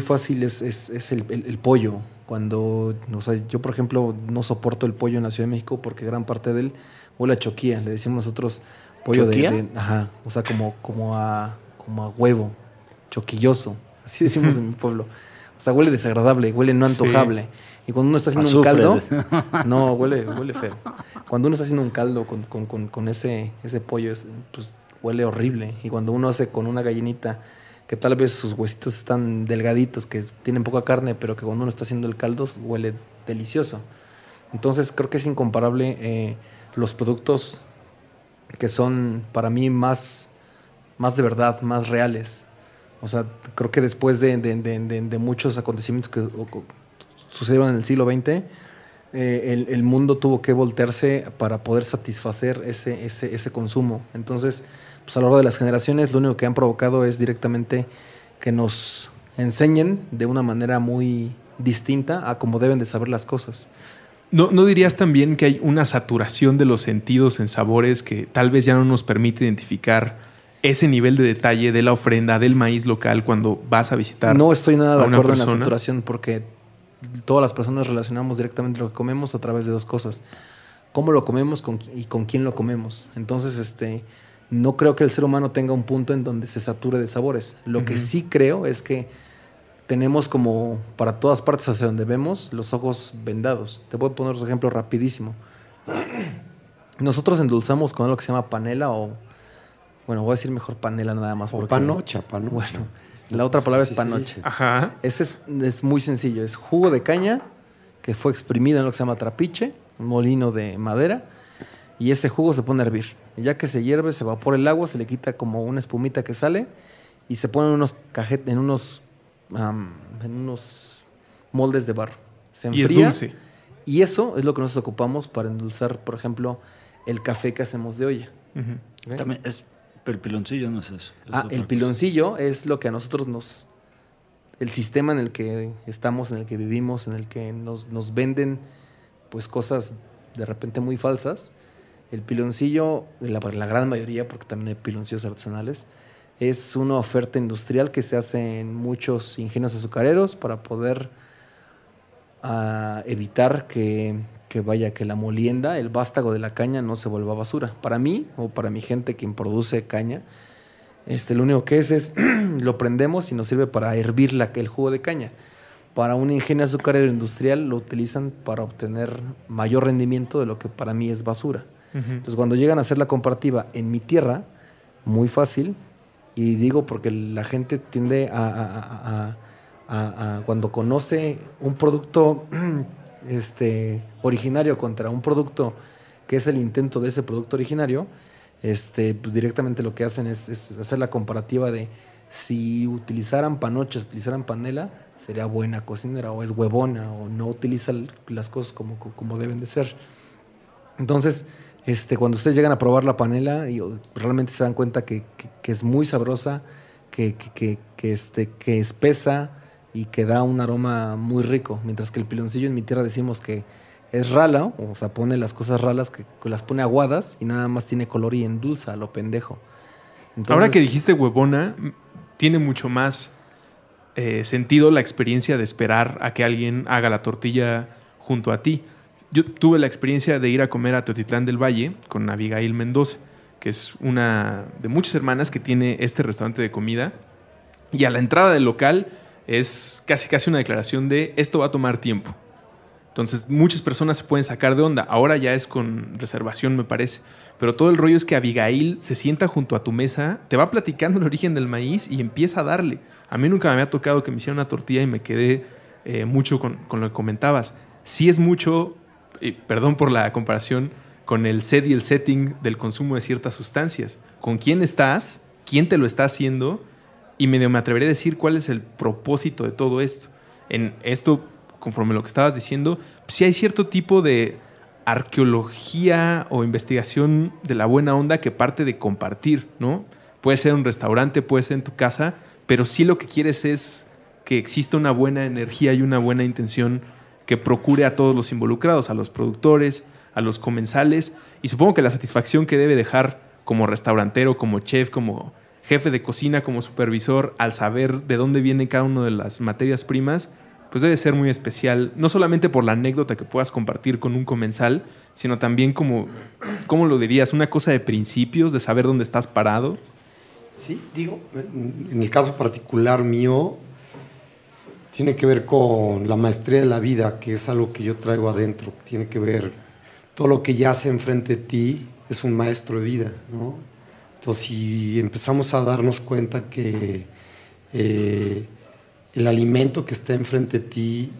fácil es el pollo. Cuando, o sea, yo, por ejemplo, no soporto el pollo en la Ciudad de México porque gran parte de él huele a choquía. Le decimos nosotros pollo ajá, o sea, como a huevo, choquilloso. Así decimos en mi pueblo. O O sea, huele desagradable, huele no antojable. Sí. Y cuando uno está haciendo un caldo... No, huele feo. Cuando uno está haciendo un caldo con ese pollo, pues huele horrible. Y cuando uno hace con una gallinita, que tal vez sus huesitos están delgaditos, que tienen poca carne, pero que cuando uno está haciendo el caldo, huele delicioso. Entonces, creo que es incomparable los productos que son, para mí, más de verdad, más reales. O sea, creo que después de muchos acontecimientos que sucedieron en el siglo XX, el mundo tuvo que voltearse para poder satisfacer ese consumo. Entonces, pues a lo largo de las generaciones, lo único que han provocado es directamente que nos enseñen de una manera muy distinta a cómo deben de saber las cosas. ¿No dirías también que hay una saturación de los sentidos en sabores que tal vez ya no nos permite identificar ese nivel de detalle de la ofrenda, del maíz local, cuando vas a visitar? No estoy nada de acuerdo en la saturación, porque todas las personas relacionamos directamente lo que comemos a través de dos cosas: cómo lo comemos y con quién lo comemos. Entonces, no creo que el ser humano tenga un punto en donde se sature de sabores. Lo que sí creo es que tenemos, como para todas partes hacia donde vemos, los ojos vendados. Te voy a poner un ejemplo rapidísimo. Nosotros endulzamos con algo que se llama panela o... Bueno, voy a decir mejor panela nada más. Porque, panocha. Bueno, la otra palabra es panocha. Ajá. Ese es muy sencillo. Es jugo de caña que fue exprimido en lo que se llama trapiche, un molino de madera, y ese jugo se pone a hervir. Ya que se hierve, se evapora el agua, se le quita como una espumita que sale y se pone en unos moldes de barro. Se enfría. Y es dulce. Y eso es lo que nos ocupamos para endulzar, por ejemplo, el café que hacemos de olla. Uh-huh. También es... Pero el piloncillo no es eso. El piloncillo es lo que a nosotros nos... El sistema en el que estamos, en el que vivimos, en el que nos venden pues cosas de repente muy falsas. El piloncillo, la gran mayoría, porque también hay piloncillos artesanales, es una oferta industrial que se hace en muchos ingenios azucareros para poder evitar que la molienda, el vástago de la caña, no se vuelva basura. Para mí, o para mi gente, quien produce caña, lo único que es lo prendemos y nos sirve para hervir el jugo de caña. Para un ingenio azucarero industrial lo utilizan para obtener mayor rendimiento de lo que para mí es basura. Uh-huh. Entonces, cuando llegan a hacer la comparativa en mi tierra, muy fácil, y digo porque la gente tiende a cuando conoce un producto... originario contra un producto que es el intento de ese producto originario, pues directamente lo que hacen es hacer la comparativa de si utilizaran panocha, si utilizaran panela, sería buena cocinera o es huevona o no utiliza las cosas como deben de ser. Entonces, cuando ustedes llegan a probar la panela y realmente se dan cuenta que es muy sabrosa, que espesa y que da un aroma muy rico, mientras que el piloncillo en mi tierra decimos que es rala, o sea, pone las cosas ralas, que las pone aguadas y nada más tiene color y endulza a lo pendejo. Entonces, ahora que dijiste huevona, tiene mucho más sentido la experiencia de esperar a que alguien haga la tortilla junto a ti. Yo tuve la experiencia de ir a comer a Teotitlán del Valle con Abigail Mendoza, que es una de muchas hermanas que tiene este restaurante de comida, y a la entrada del local... es casi una declaración de esto va a tomar tiempo. Entonces muchas personas se pueden sacar de onda. Ahora ya es con reservación, me parece. Pero todo el rollo es que Abigail se sienta junto a tu mesa, te va platicando el origen del maíz y empieza a darle. A mí nunca me había tocado que me hiciera una tortilla y me quedé mucho con lo que comentabas. Sí es mucho, perdón por la comparación, con el set y el setting del consumo de ciertas sustancias. ¿Con quién estás? ¿Quién te lo está haciendo? Y medio me atreveré a decir cuál es el propósito de todo esto. En esto, conforme a lo que estabas diciendo, sí hay cierto tipo de arqueología o investigación de la buena onda que parte de compartir, ¿no? Puede ser un restaurante, puede ser en tu casa, pero sí lo que quieres es que exista una buena energía y una buena intención que procure a todos los involucrados, a los productores, a los comensales, y supongo que la satisfacción que debe dejar como restaurantero, como chef, como... jefe de cocina, como supervisor, al saber de dónde viene cada una de las materias primas, pues debe ser muy especial, no solamente por la anécdota que puedas compartir con un comensal, sino también como, ¿cómo lo dirías? Una cosa de principios, de saber dónde estás parado. Sí, digo, en el caso particular mío, tiene que ver con la maestría de la vida, que es algo que yo traigo adentro, tiene que ver, todo lo que yace enfrente de ti es un maestro de vida, ¿no? Entonces, si empezamos a darnos cuenta que el alimento que está enfrente de ti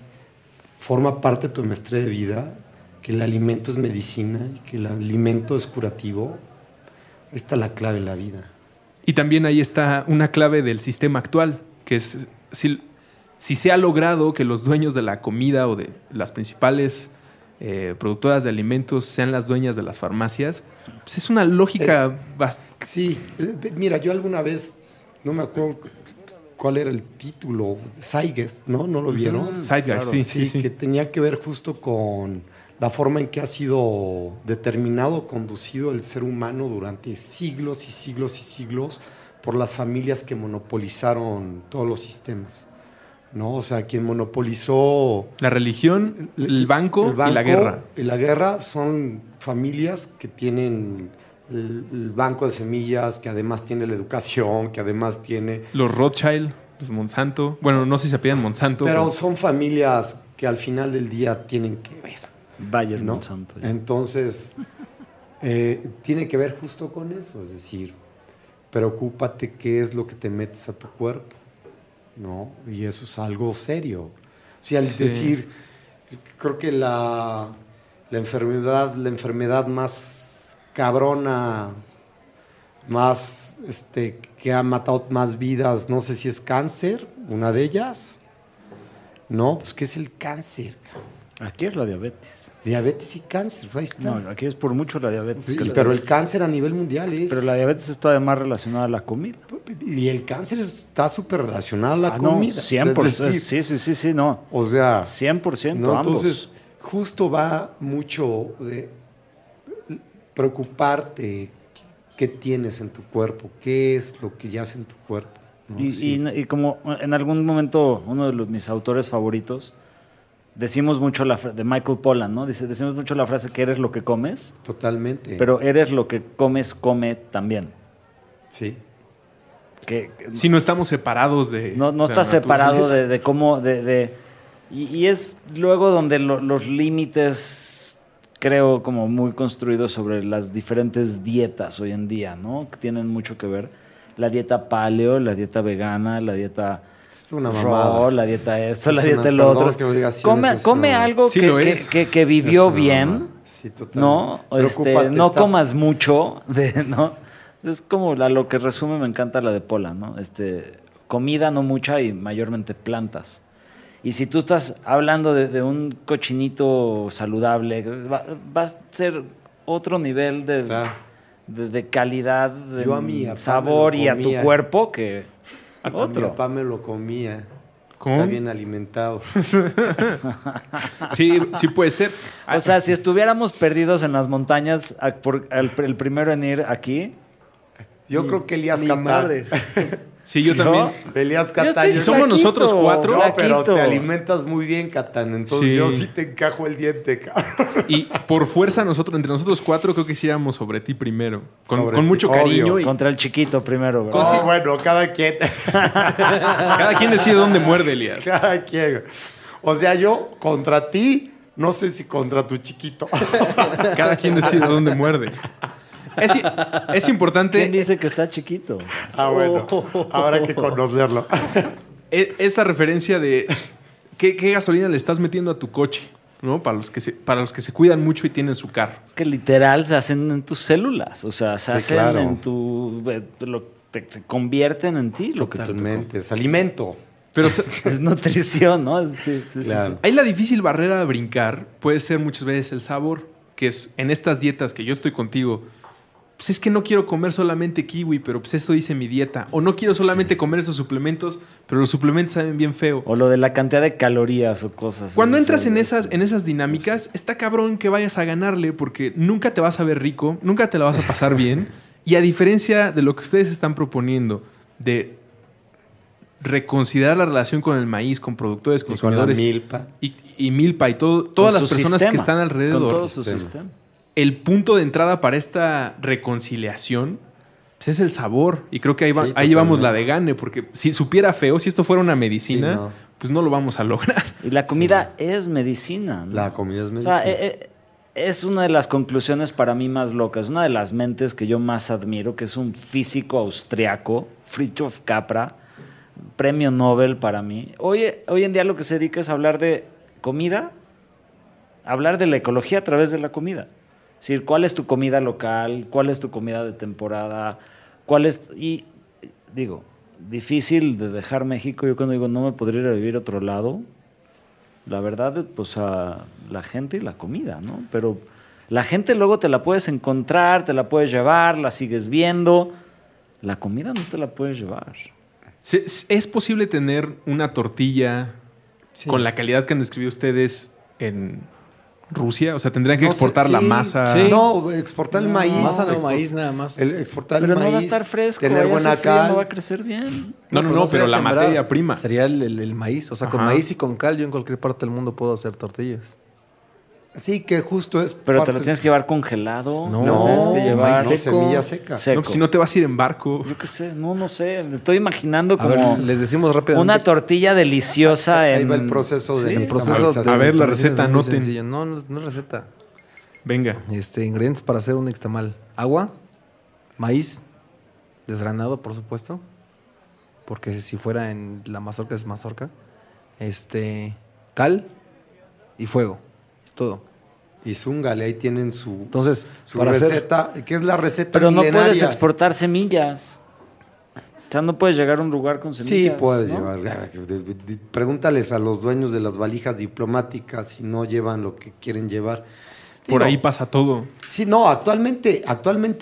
forma parte de tu maestría de vida, que el alimento es medicina, que el alimento es curativo, esta es la clave de la vida. Y también ahí está una clave del sistema actual, que es... Si se ha logrado que los dueños de la comida o de las principales productoras de alimentos sean las dueñas de las farmacias, pues es una lógica bastante... Sí, mira, yo alguna vez, no me acuerdo cuál era el título, Sideguest, ¿no? ¿No lo vieron? Sideguest, claro, sí. Que tenía que ver justo con la forma en que ha sido determinado, conducido el ser humano durante siglos y siglos y siglos por las familias que monopolizaron todos los sistemas, ¿no? O sea, quien monopolizó... La religión, el banco y la guerra. Y la guerra son familias que tienen el banco de semillas, que además tiene la educación, que además tiene... Los Rothschild, los Monsanto. Bueno, no sé si se apellan Monsanto. Pero son familias que al final del día tienen que ver. Bayer, ¿no? Monsanto. Ya. Entonces, tiene que ver justo con eso. Es decir, preocúpate qué es lo que te metes a tu cuerpo, ¿no? Y eso es algo serio. O sea, al decir, creo que la enfermedad más cabrona, más que ha matado más vidas, no sé si es cáncer, una de ellas, ¿no? Pues ¿qué es el cáncer? Aquí es la diabetes. Diabetes y cáncer, ahí está. No, aquí es por mucho la diabetes. Sí, pero el cáncer a nivel mundial es... Pero la diabetes está además relacionada a la comida. Y el cáncer está súper relacionado a la comida. No, 100%. O sea, decir, sí, no. O sea... 100%, ¿no? Entonces, justo va mucho de preocuparte qué tienes en tu cuerpo, qué es lo que yace en tu cuerpo, ¿no? Y como en algún momento uno de mis autores favoritos... Decimos mucho la frase de Michael Pollan, ¿no? Dice, decimos mucho la frase que eres lo que comes. Totalmente. Pero eres lo que comes, come también. Sí. Si no estamos separados de... No estás separado de cómo... Y es luego donde los límites, creo, como muy construidos sobre las diferentes dietas hoy en día, ¿no? Que tienen mucho que ver. La dieta paleo, la dieta vegana, la dieta... Es una mamada. No, la dieta esto, es la dieta lo otro. Que lo come algo que vivió bien. Sí, totalmente. No, no comas mucho. ¿No? Es como lo que resume, me encanta la de Pola, ¿no? Comida no mucha y mayormente plantas. Y si tú estás hablando de un cochinito saludable, va a ser otro nivel de, claro, de calidad, de sabor y a tu cuerpo que... Mi papá me lo comía. ¿Cómo? Está bien alimentado. Sí puede ser. O sea, si estuviéramos perdidos en las montañas, el primero en ir aquí... Yo creo que Elías Catalán. Sí, yo también. Elías Catalán. Si somos nosotros cuatro... No, pero te alimentas muy bien, Catán. Entonces yo sí te encajo el diente, cabrón. Y por fuerza, entre nosotros cuatro, creo que sí íbamos sobre ti primero. Con mucho cariño. Contra el chiquito primero, ¿verdad? No, bueno, cada quien. Cada quien decide dónde muerde, Elías. Cada quien. O sea, yo contra ti, no sé si contra tu chiquito. Cada quien decide dónde muerde. Es importante... ¿Quién dice que está chiquito? Ah, bueno. Habrá que conocerlo. Esta referencia de qué gasolina le estás metiendo a tu coche, ¿no? Para los que se cuidan mucho y tienen su carro. Es que literal se hacen en tus células. O sea, se hacen, claro, en tu... se convierten en ti. Totalmente. Es alimento. Pero es nutrición, ¿no? Sí, claro. Sí. Ahí la difícil barrera de brincar puede ser muchas veces el sabor, que es en estas dietas que yo estoy contigo... Pues es que no quiero comer solamente kiwi, pero pues eso dice mi dieta. O no quiero solamente comer esos suplementos, pero los suplementos saben bien feo. O lo de la cantidad de calorías o cosas. Cuando entras en esas dinámicas, está cabrón que vayas a ganarle, porque nunca te vas a ver rico, nunca te la vas a pasar bien. Y a diferencia de lo que ustedes están proponiendo, de reconsiderar la relación con el maíz, con productores, consumidores. Y con la milpa. Y milpa y todas las personas que están alrededor. Con todo su sistema. El punto de entrada para esta reconciliación, pues, es el sabor. Y creo que ahí llevamos la de gane, porque si supiera feo, si esto fuera una medicina, sí, no, pues no lo vamos a lograr. Y la comida es medicina, ¿no? La comida es medicina. O sea, es una de las conclusiones para mí más locas. Una de las mentes que yo más admiro, que es un físico austriaco, Fritjof Capra, premio Nobel para mí. Hoy en día lo que se dedica es hablar de comida, hablar de la ecología a través de la comida. Es decir, ¿cuál es tu comida local? ¿Cuál es tu comida de temporada? ¿Cuál es...? Y digo, difícil de dejar México. Yo cuando digo, no me podría ir a vivir a otro lado... La verdad, pues a la gente y la comida, ¿no? Pero la gente luego te la puedes encontrar, te la puedes llevar, la sigues viendo. La comida no te la puedes llevar. ¿Es posible tener una tortilla con la calidad que han descrito ustedes en Rusia? O sea, ¿tendrían que exportar la masa? Sí. No, exportar el maíz. Masa, maíz nada más. Exportar el maíz. Pero no va a estar fresco, tener buena cal. No va a crecer bien. No, pero la materia prima. Sería el maíz. O sea, con maíz y con cal yo en cualquier parte del mundo puedo hacer tortillas. Sí, que justo es... Pero te lo tienes que llevar congelado. No, tienes que llevar semilla seca. No, pues si no te vas a ir en barco. Yo qué sé, no sé. Estoy imaginando como... Les decimos rápidamente. Una tortilla deliciosa. Ahí va el proceso de... A ver, la receta, anoten. No es receta. Venga. Ingredientes para hacer un nixtamal. Agua, maíz, desgranado, por supuesto. Porque si fuera en la mazorca, es mazorca. Cal y fuego. Todo. Y zúngale, ahí tienen su receta, que es la receta pero milenaria. No puedes exportar semillas. O sea, no puedes llegar a un lugar con semillas. Sí, puedes llevar. Pregúntales a los dueños de las valijas diplomáticas si no llevan lo que quieren llevar. Por ahí pasa todo. Sí, no, actualmente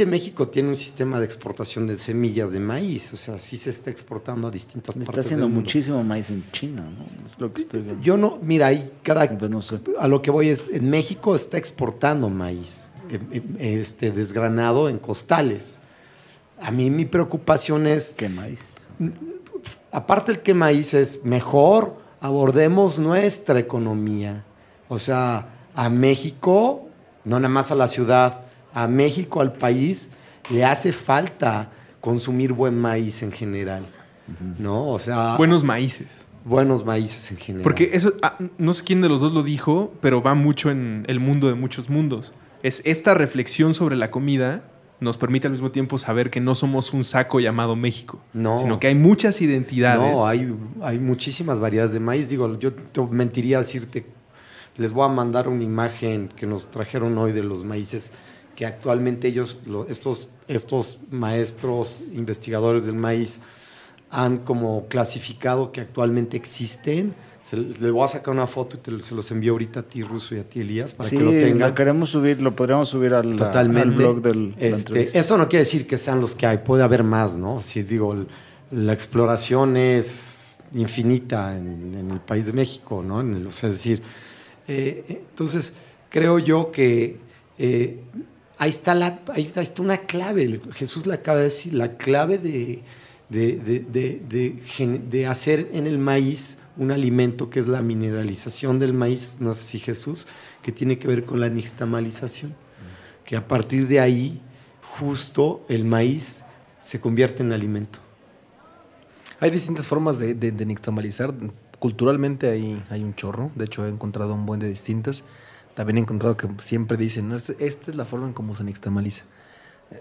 México tiene un sistema de exportación de semillas de maíz. O sea, sí se está exportando a distintas partes del mundo. Está haciendo muchísimo maíz en China, ¿no? Es lo que estoy viendo. Yo no, mira, ahí no sé. A lo que voy es, en México está exportando maíz desgranado en costales. A mí mi preocupación es... ¿Qué maíz? Aparte el que maíz es mejor, abordemos nuestra economía. O sea, a México... No nada más a la ciudad, a México, al país, le hace falta consumir buen maíz en general, ¿no? O sea... Buenos maíces en general. Porque eso, no sé quién de los dos lo dijo, pero va mucho en el mundo de muchos mundos. Es esta reflexión sobre la comida nos permite al mismo tiempo saber que no somos un saco llamado México, sino que hay muchas identidades. No, hay muchísimas variedades de maíz. Digo, yo te mentiría decirte... Les voy a mandar una imagen que nos trajeron hoy de los maíces que actualmente ellos, estos maestros investigadores del maíz han como clasificado que actualmente existen. Le voy a sacar una foto y se los envío ahorita a ti, Russo, y a ti, Elías, para que lo tengan. Lo queremos subir, lo podríamos subir al blog del... Eso no quiere decir que sean los que hay, puede haber más, ¿no? Si digo, la exploración es infinita en el país de México, ¿no? O sea, es decir... entonces, creo yo que ahí está una clave. Jesús la acaba de decir, la clave de hacer en el maíz un alimento que es la mineralización del maíz, no sé si Jesús, que tiene que ver con la nixtamalización, que a partir de ahí justo el maíz se convierte en alimento. Hay distintas formas de nixtamalizar. Culturalmente hay un chorro, de hecho he encontrado un buen de distintas. También he encontrado que siempre dicen, no, esta es la forma en cómo se nixtamaliza.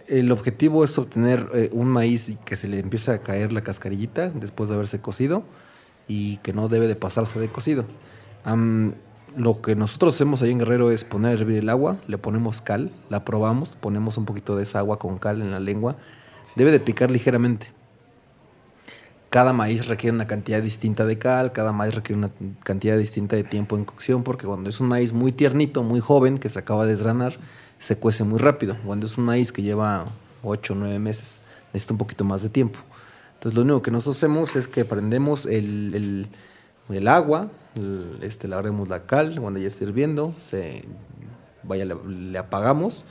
El objetivo es obtener un maíz que se le empieza a caer la cascarillita después de haberse cocido y que no debe de pasarse de cocido. Lo que nosotros hacemos ahí en Guerrero es poner a hervir el agua, le ponemos cal, la probamos, ponemos un poquito de esa agua con cal en la lengua. Debe de picar ligeramente. Cada maíz requiere una cantidad distinta de cal, cada maíz requiere una cantidad distinta de tiempo en cocción, porque cuando es un maíz muy tiernito, muy joven, que se acaba de desgranar, se cuece muy rápido. Cuando es un maíz que lleva 8 o 9 meses, necesita un poquito más de tiempo. Entonces, lo único que nosotros hacemos es que prendemos el agua, le agregamos la cal, cuando ya esté hirviendo, le apagamos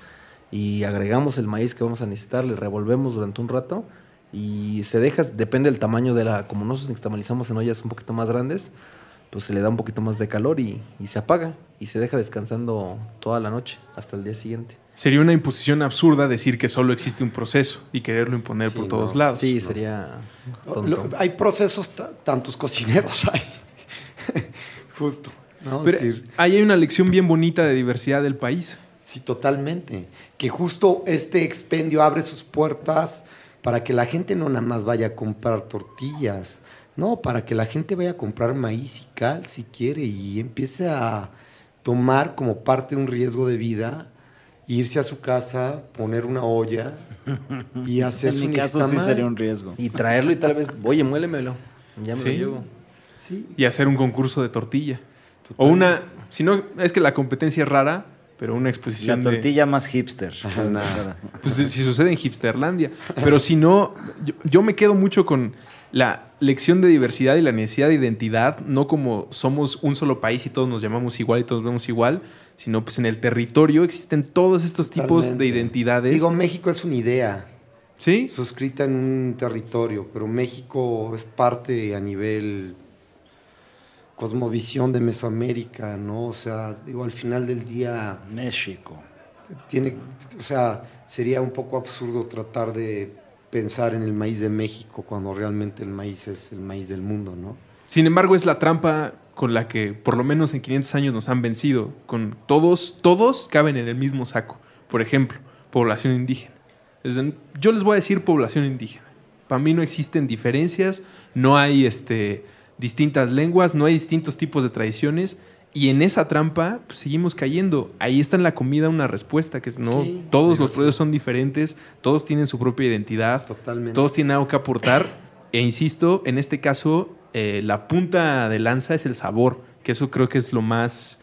y agregamos el maíz que vamos a necesitar, le revolvemos durante un rato. Y se deja, depende del tamaño de la... Como nosotros nixtamalizamos en ollas un poquito más grandes, pues se le da un poquito más de calor y se apaga. Y se deja descansando toda la noche hasta el día siguiente. Sería una imposición absurda decir que solo existe un proceso y quererlo imponer por todos lados. Sí, sería tonto. Hay procesos, tantos cocineros hay. Justo, ¿no? Pero ahí hay una lección bien bonita de diversidad del país. Sí, totalmente. Que justo este expendio abre sus puertas para que la gente no nada más vaya a comprar tortillas, no, para que la gente vaya a comprar maíz y cal si quiere y empiece a tomar como parte de un riesgo de vida, irse a su casa, poner una olla y hacer su nixtamal. En mi caso sí sería un riesgo. Y traerlo y tal vez, oye, muélemelo, ya me lo llevo. Sí. Y hacer un concurso de tortilla. Total. O una, si no, es que la competencia es rara, pero una exposición. La tortilla más hipster. Ajá, nada. Pues si sucede en Hipsterlandia. Pero si no, yo me quedo mucho con la lección de diversidad y la necesidad de identidad, no como somos un solo país y todos nos llamamos igual y todos vemos igual, sino pues en el territorio existen todos estos tipos de identidades. Digo, México es una idea. ¿Sí? Suscrita en un territorio, pero México es parte a nivel cosmovisión de Mesoamérica, ¿no? O sea, digo, al final del día... México. Tiene, o sea, sería un poco absurdo tratar de pensar en el maíz de México cuando realmente el maíz es el maíz del mundo, ¿no? Sin embargo, es la trampa con la que por lo menos en 500 años nos han vencido. Con todos caben en el mismo saco. Por ejemplo, población indígena. Yo les voy a decir población indígena. Para mí no existen diferencias, no hay distintas lenguas, no hay distintos tipos de tradiciones, y en esa trampa pues, seguimos cayendo. Ahí está en la comida una respuesta, que es no, sí, todos los productos son diferentes, todos tienen su propia identidad, totalmente. Todos tienen algo que aportar, e insisto, en este caso, la punta de lanza es el sabor, que eso creo que es lo más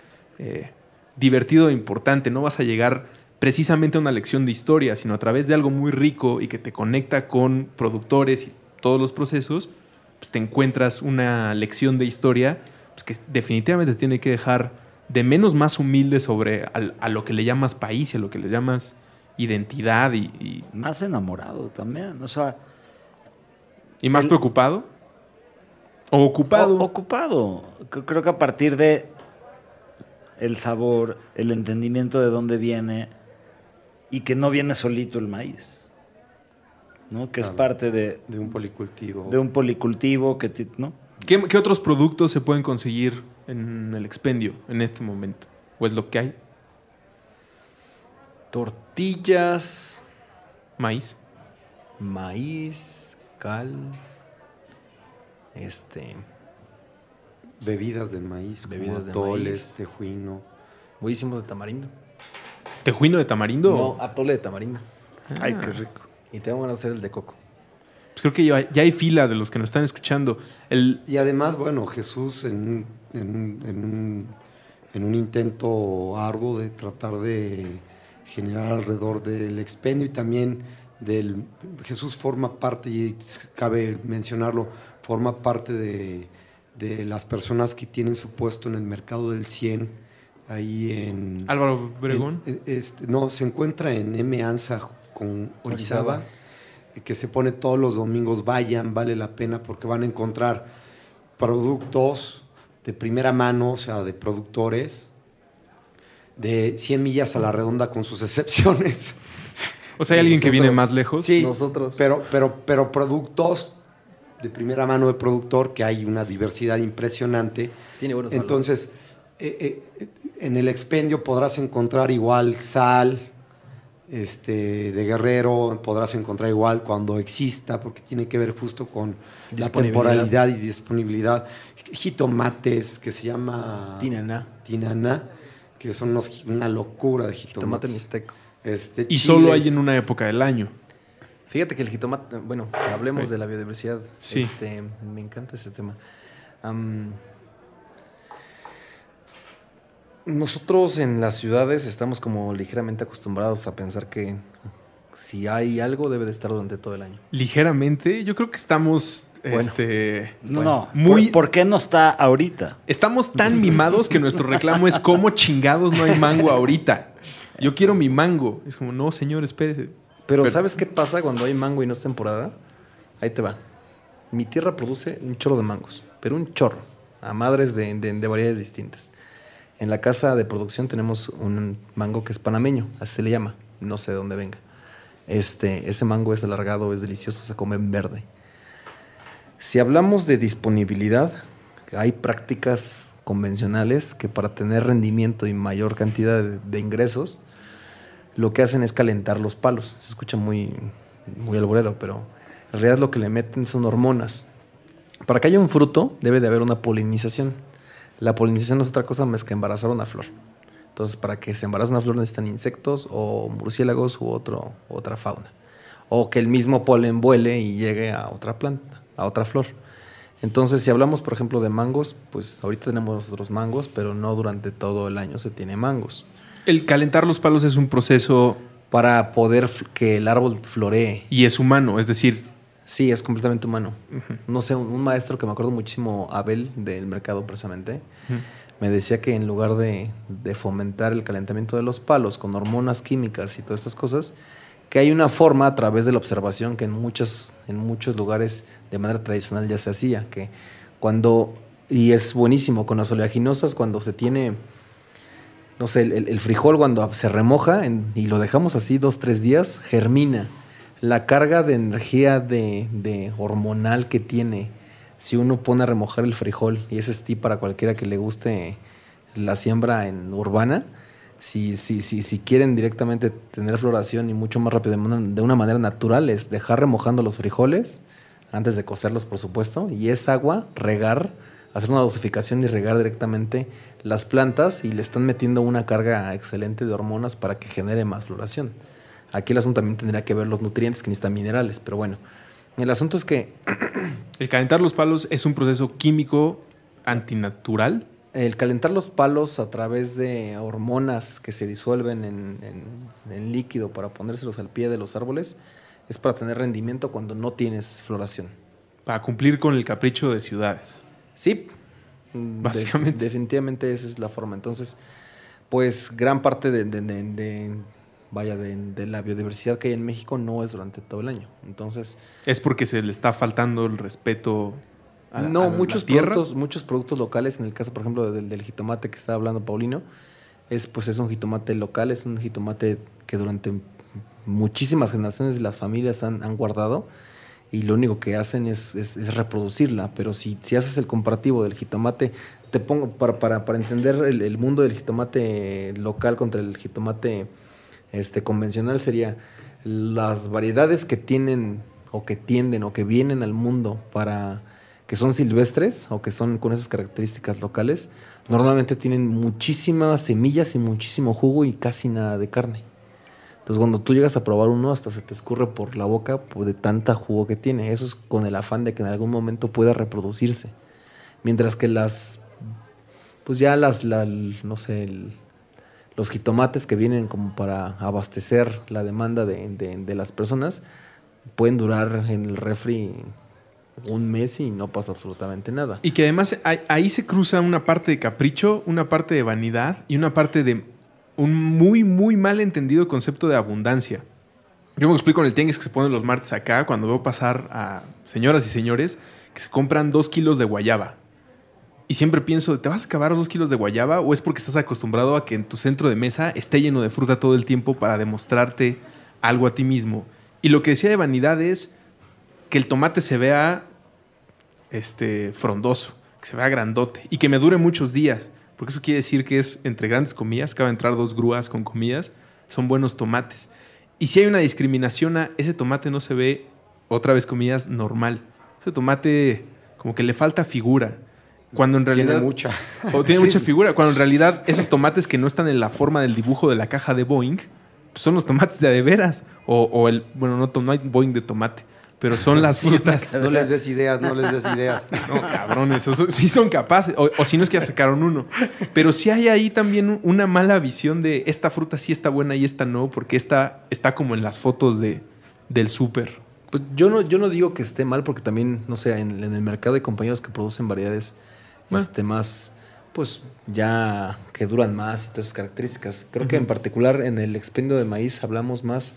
divertido e importante. No vas a llegar precisamente a una lección de historia, sino a través de algo muy rico y que te conecta con productores y todos los procesos, pues te encuentras una lección de historia pues que definitivamente tiene que dejar de menos más humilde sobre a lo que le llamas país y a lo que le llamas identidad. Y más enamorado también, o sea... ¿Y más preocupado? ¿O ocupado? Ocupado. Creo que a partir de el sabor, el entendimiento de dónde viene y que no viene solito el maíz. ¿No? Que claro, es parte de un policultivo. De un policultivo que ¿no? ¿Qué otros productos se pueden conseguir en el expendio en este momento? ¿O es lo que hay? Tortillas. Maíz. Maíz, cal. Bebidas de maíz, bebidas como atoles, tejuino. Buenísimos de tamarindo. ¿Tejuino de tamarindo? No, atole de tamarindo. Ah. Ay, qué rico. Y te van a hacer el de coco. Pues creo que ya hay fila de los que nos están escuchando. Y además, bueno, Jesús en un intento arduo de tratar de generar alrededor del expendio y también del... Jesús forma parte, y cabe mencionarlo, forma parte de las personas que tienen su puesto en el mercado del 100, ahí en... ¿Álvaro Obregón? No, se encuentra en M. Anza, con Orizaba, que se pone todos los domingos. Vayan, vale la pena porque van a encontrar productos de primera mano, o sea, de productores de 100 millas a la redonda con sus excepciones. O sea, hay alguien que viene más lejos. Sí, nosotros. Pero productos de primera mano de productor, que hay una diversidad impresionante. Tiene buenos valores. Entonces, en el expendio podrás encontrar igual sal, de Guerrero, podrás encontrar igual cuando exista, porque tiene que ver justo con la temporalidad y disponibilidad. Jitomates, que se llama tinaná, que son una locura de jitomates. Jitomate mixteco. Y chiles, solo hay en una época del año. Fíjate que el jitomate, bueno, hablemos de la biodiversidad. Sí. Me encanta ese tema. Nosotros en las ciudades estamos como ligeramente acostumbrados a pensar que si hay algo debe de estar durante todo el año. ¿Ligeramente? Yo creo que estamos... Bueno, muy... ¿Por qué no está ahorita? Estamos tan mimados que nuestro reclamo es ¿cómo chingados no hay mango ahorita? Yo quiero mi mango. Es como, no, señor, espérese. Pero ¿sabes qué pasa cuando hay mango y no es temporada? Ahí te va. Mi tierra produce un chorro de mangos, pero un chorro, a madres de variedades distintas. En la casa de producción tenemos un mango que es panameño, así se le llama, no sé de dónde venga. Ese mango es alargado, es delicioso, se come en verde. Si hablamos de disponibilidad, hay prácticas convencionales que para tener rendimiento y mayor cantidad de ingresos, lo que hacen es calentar los palos. Se escucha muy, muy alborero, pero en realidad lo que le meten son hormonas. Para que haya un fruto debe de haber una polinización. La polinización no es otra cosa más que embarazar una flor. Entonces, para que se embarace una flor necesitan insectos o murciélagos u otra fauna. O que el mismo polen vuele y llegue a otra planta, a otra flor. Entonces, si hablamos, por ejemplo, de mangos, pues ahorita tenemos otros mangos, pero no durante todo el año se tiene mangos. El calentar los palos es un proceso... para poder que el árbol floree. Y es humano, es decir... Sí, es completamente humano. Uh-huh. No sé, un maestro que me acuerdo muchísimo, Abel, del mercado precisamente, uh-huh, me decía que en lugar de fomentar el calentamiento de los palos con hormonas químicas y todas estas cosas, que hay una forma a través de la observación que en muchos lugares de manera tradicional ya se hacía, que cuando, y es buenísimo, con las oleaginosas, cuando se tiene, no sé, el frijol cuando se remoja y lo dejamos así 2-3 días, germina. La carga de energía de hormonal que tiene, si uno pone a remojar el frijol, y ese es tip para cualquiera que le guste la siembra en urbana, si quieren directamente tener floración y mucho más rápido, de una manera natural, es dejar remojando los frijoles, antes de cocerlos, por supuesto, y es agua, regar, hacer una dosificación y regar directamente las plantas, y le están metiendo una carga excelente de hormonas para que genere más floración. Aquí el asunto también tendría que ver los nutrientes que necesitan minerales, pero bueno. El asunto es que... ¿El calentar los palos es un proceso químico antinatural? El calentar los palos a través de hormonas que se disuelven en líquido para ponérselos al pie de los árboles es para tener rendimiento cuando no tienes floración. Para cumplir con el capricho de ciudades. Sí. Básicamente. Definitivamente esa es la forma. Entonces, pues gran parte de la biodiversidad que hay en México no es durante todo el año. Entonces, ¿es porque se le está faltando el respeto a la tierra? No, muchos productos locales, en el caso, por ejemplo, del jitomate que estaba hablando Paulino, es un jitomate local, es un jitomate que durante muchísimas generaciones las familias han guardado y lo único que hacen es reproducirla. Pero si haces el comparativo del jitomate, te pongo para entender el mundo del jitomate local contra el jitomate convencional, sería las variedades que tienen o que tienden o que vienen al mundo para que son silvestres o que son con esas características locales, normalmente tienen muchísimas semillas y muchísimo jugo y casi nada de carne. Entonces, cuando tú llegas a probar uno, hasta se te escurre por la boca de tanta jugo que tiene. Eso es con el afán de que en algún momento pueda reproducirse. Mientras que los jitomates que vienen como para abastecer la demanda de las personas pueden durar en el refri 1 mes y no pasa absolutamente nada. Y que además ahí se cruza una parte de capricho, una parte de vanidad y una parte de un muy, muy mal entendido concepto de abundancia. Yo me explico en el tianguis que se ponen los martes acá, cuando veo pasar a señoras y señores que se compran 2 kilos de guayaba. Y siempre pienso, ¿te vas a acabar 2 kilos de guayaba? ¿O es porque estás acostumbrado a que en tu centro de mesa esté lleno de fruta todo el tiempo para demostrarte algo a ti mismo? Y lo que decía de vanidad es que el tomate se vea frondoso, que se vea grandote y que me dure muchos días. Porque eso quiere decir que es, entre grandes comillas, acaba de entrar 2 grúas con comillas, son buenos tomates. Y si hay una discriminación a ese tomate no se ve, otra vez comillas, normal. Ese tomate como que le falta figura. Cuando en realidad tiene mucha figura, cuando en realidad esos tomates que no están en la forma del dibujo de la caja de Boeing, pues son los tomates de veras no hay Boeing de tomate, pero son las frutas. No les des ideas, No, cabrones, eso, sí son capaces o si no es que ya sacaron uno. Pero sí hay ahí también una mala visión de esta fruta sí está buena y esta no, porque esta está como en las fotos del súper. Pues yo no digo que esté mal, porque también, no sé, en el mercado hay compañeros que producen variedades más, pues ya que duran más y todas esas características. Creo que en particular en el expendio de maíz hablamos más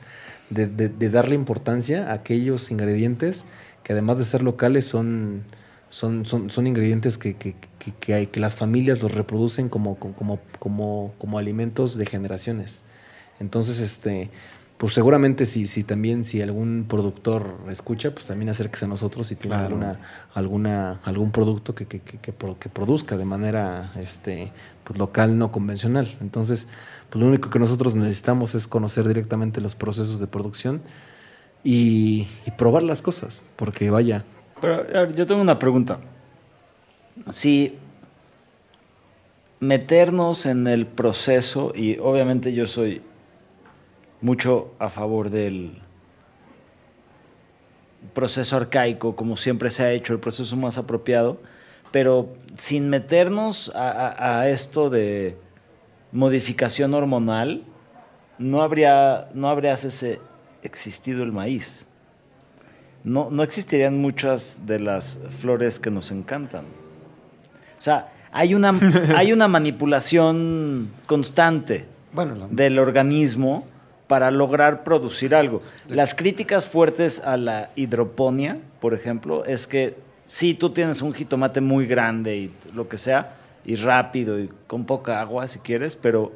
de darle importancia a aquellos ingredientes que además de ser locales son ingredientes que las familias los reproducen como alimentos de generaciones. Entonces, pues seguramente si algún productor escucha, pues también acérquese a nosotros si tiene algún producto que produzca de manera pues local, no convencional. Entonces, pues lo único que nosotros necesitamos es conocer directamente los procesos de producción y probar las cosas, porque vaya. Pero yo tengo una pregunta. Si meternos en el proceso, y obviamente yo soy mucho a favor del proceso arcaico, como siempre se ha hecho, el proceso más apropiado, pero sin meternos a esto de modificación hormonal, no habría existido el maíz. No existirían muchas de las flores que nos encantan. O sea, hay una manipulación constante del organismo para lograr producir algo. Las críticas fuertes a la hidroponía, por ejemplo, es que si tú tienes un jitomate muy grande y lo que sea, y rápido y con poca agua si quieres, pero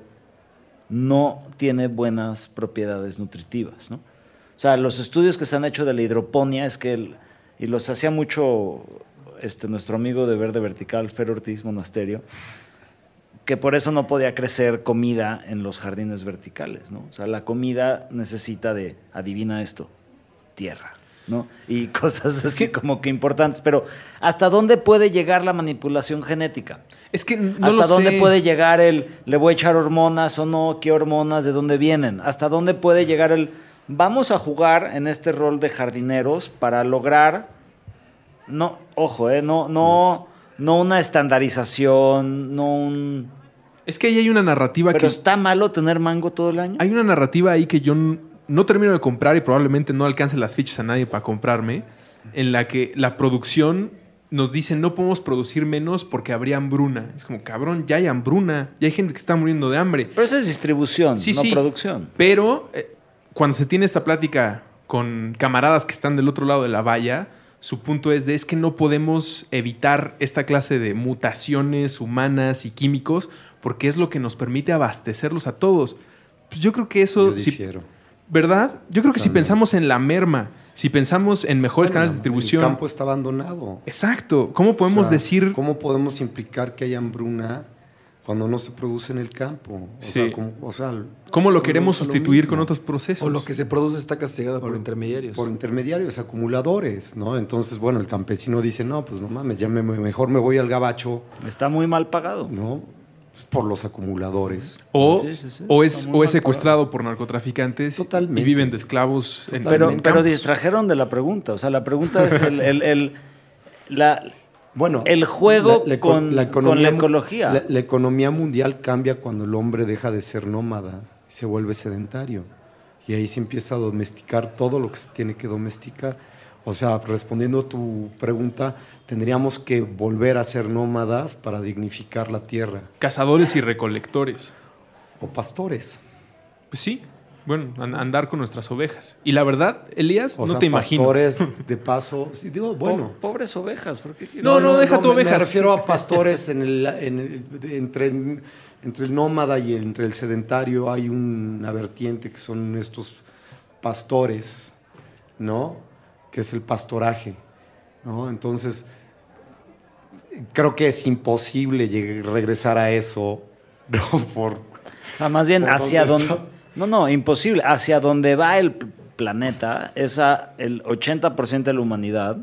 no tiene buenas propiedades nutritivas, ¿no? O sea, los estudios que se han hecho de la hidroponía es que, y los hacía mucho nuestro amigo de Verde Vertical, Fer Ortiz Monasterio, que por eso no podía crecer comida en los jardines verticales, ¿no? O sea, la comida necesita de, adivina esto, tierra, ¿no? Y cosas así como que importantes. Pero, ¿hasta dónde puede llegar la manipulación genética? Es que no ¿Hasta dónde sé. Puede llegar le voy a echar hormonas o no? ¿Qué hormonas? ¿De dónde vienen? ¿Hasta dónde puede llegar vamos a jugar en este rol de jardineros para lograr, no, ojo, no una estandarización, no un... Es que ahí hay una narrativa que... ¿Pero está malo tener mango todo el año? Hay una narrativa ahí que yo no termino de comprar y probablemente no alcance las fichas a nadie para comprarme, en la que la producción nos dice no podemos producir menos porque habría hambruna. Es como, cabrón, ya hay hambruna, ya hay gente que está muriendo de hambre. Pero eso es distribución, producción. Pero cuando se tiene esta plática con camaradas que están del otro lado de la valla... Su punto es que no podemos evitar esta clase de mutaciones humanas y químicos porque es lo que nos permite abastecerlos a todos. Pues yo creo que eso... Yo difiero. ¿Verdad? Yo creo que si pensamos en la merma, si pensamos en mejores canales de distribución... El campo está abandonado. Exacto. ¿Cómo podemos decir...? ¿Cómo podemos implicar que hay hambruna cuando no se produce en el campo? ¿Cómo lo queremos sustituir con otros procesos? O lo que se produce está castigado por intermediarios. Por intermediarios, acumuladores, ¿no? Entonces, bueno, el campesino dice, no, pues no mames, mejor me voy al gabacho. Está muy mal pagado. ¿No? Por los acumuladores. O es secuestrado por narcotraficantes. Totalmente. Y viven de esclavos. Pero distrajeron de la pregunta. O sea, la pregunta es el juego con la ecología. La economía mundial cambia cuando el hombre deja de ser nómada y se vuelve sedentario. Y ahí se empieza a domesticar todo lo que se tiene que domesticar. O sea, respondiendo a tu pregunta, tendríamos que volver a ser nómadas para dignificar la tierra. Cazadores y recolectores. O pastores. Pues sí. Bueno, andar con nuestras ovejas. Y la verdad, Elías, te imagino. Pastores de paso. Sí, digo, bueno. Pobres ovejas. Deja ovejas. Me refiero a pastores entre el nómada y entre el sedentario. Hay una vertiente que son estos pastores, ¿no? Que es el pastoraje, ¿no? Entonces, creo que es imposible regresar a eso, ¿no? O sea, más bien hacia dónde. No, imposible. Hacia donde va el planeta es el 80% de la humanidad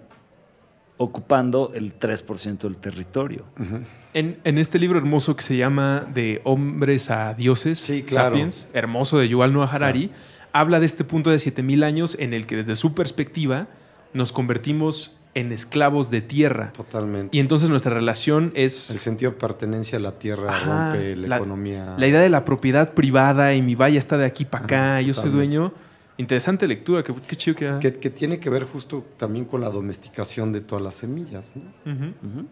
ocupando el 3% del territorio. Uh-huh. En este libro hermoso que se llama De hombres a dioses, Sapiens, hermoso, de Yuval Noah Harari, habla de este punto de 7,000 años en el que desde su perspectiva nos convertimos en esclavos de tierra. Totalmente. Y entonces nuestra relación es... El sentido de pertenencia a la tierra rompe la economía. La idea de la propiedad privada y mi valla está de aquí para acá, yo soy dueño. Interesante lectura, qué chido que... Que tiene que ver justo también con la domesticación de todas las semillas, ¿no? Uh-huh. Uh-huh.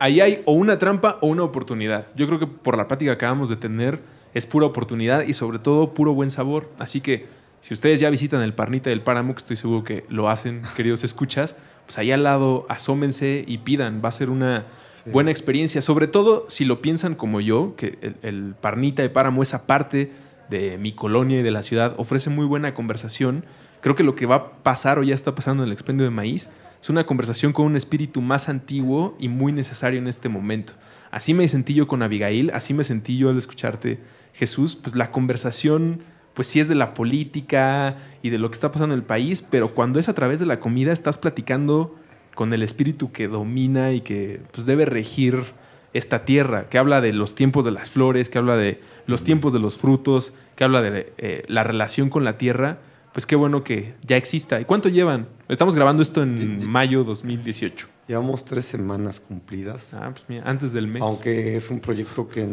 Ahí hay o una trampa o una oportunidad. Yo creo que por la plática que acabamos de tener es pura oportunidad y sobre todo puro buen sabor. Así que si ustedes ya visitan el Parnita del Páramo, que estoy seguro que lo hacen, queridos escuchas, pues ahí al lado asómense y pidan. Va a ser una buena experiencia. Sobre todo si lo piensan como yo, que el Parnita de Páramo es aparte de mi colonia y de la ciudad, ofrece muy buena conversación. Creo que lo que va a pasar o ya está pasando en el Expendio de Maíz es una conversación con un espíritu más antiguo y muy necesario en este momento. Así me sentí yo con Abigail, así me sentí yo al escucharte, Jesús. Pues la conversación, pues sí es de la política y de lo que está pasando en el país, pero cuando es a través de la comida estás platicando con el espíritu que domina y que pues, debe regir esta tierra, que habla de los tiempos de las flores, que habla de los tiempos de los frutos, que habla de la relación con la tierra. Pues qué bueno que ya exista. ¿Y cuánto llevan? Estamos grabando esto en mayo 2018. Llevamos 3 semanas cumplidas. Ah, pues mira, antes del mes. Aunque es un proyecto que,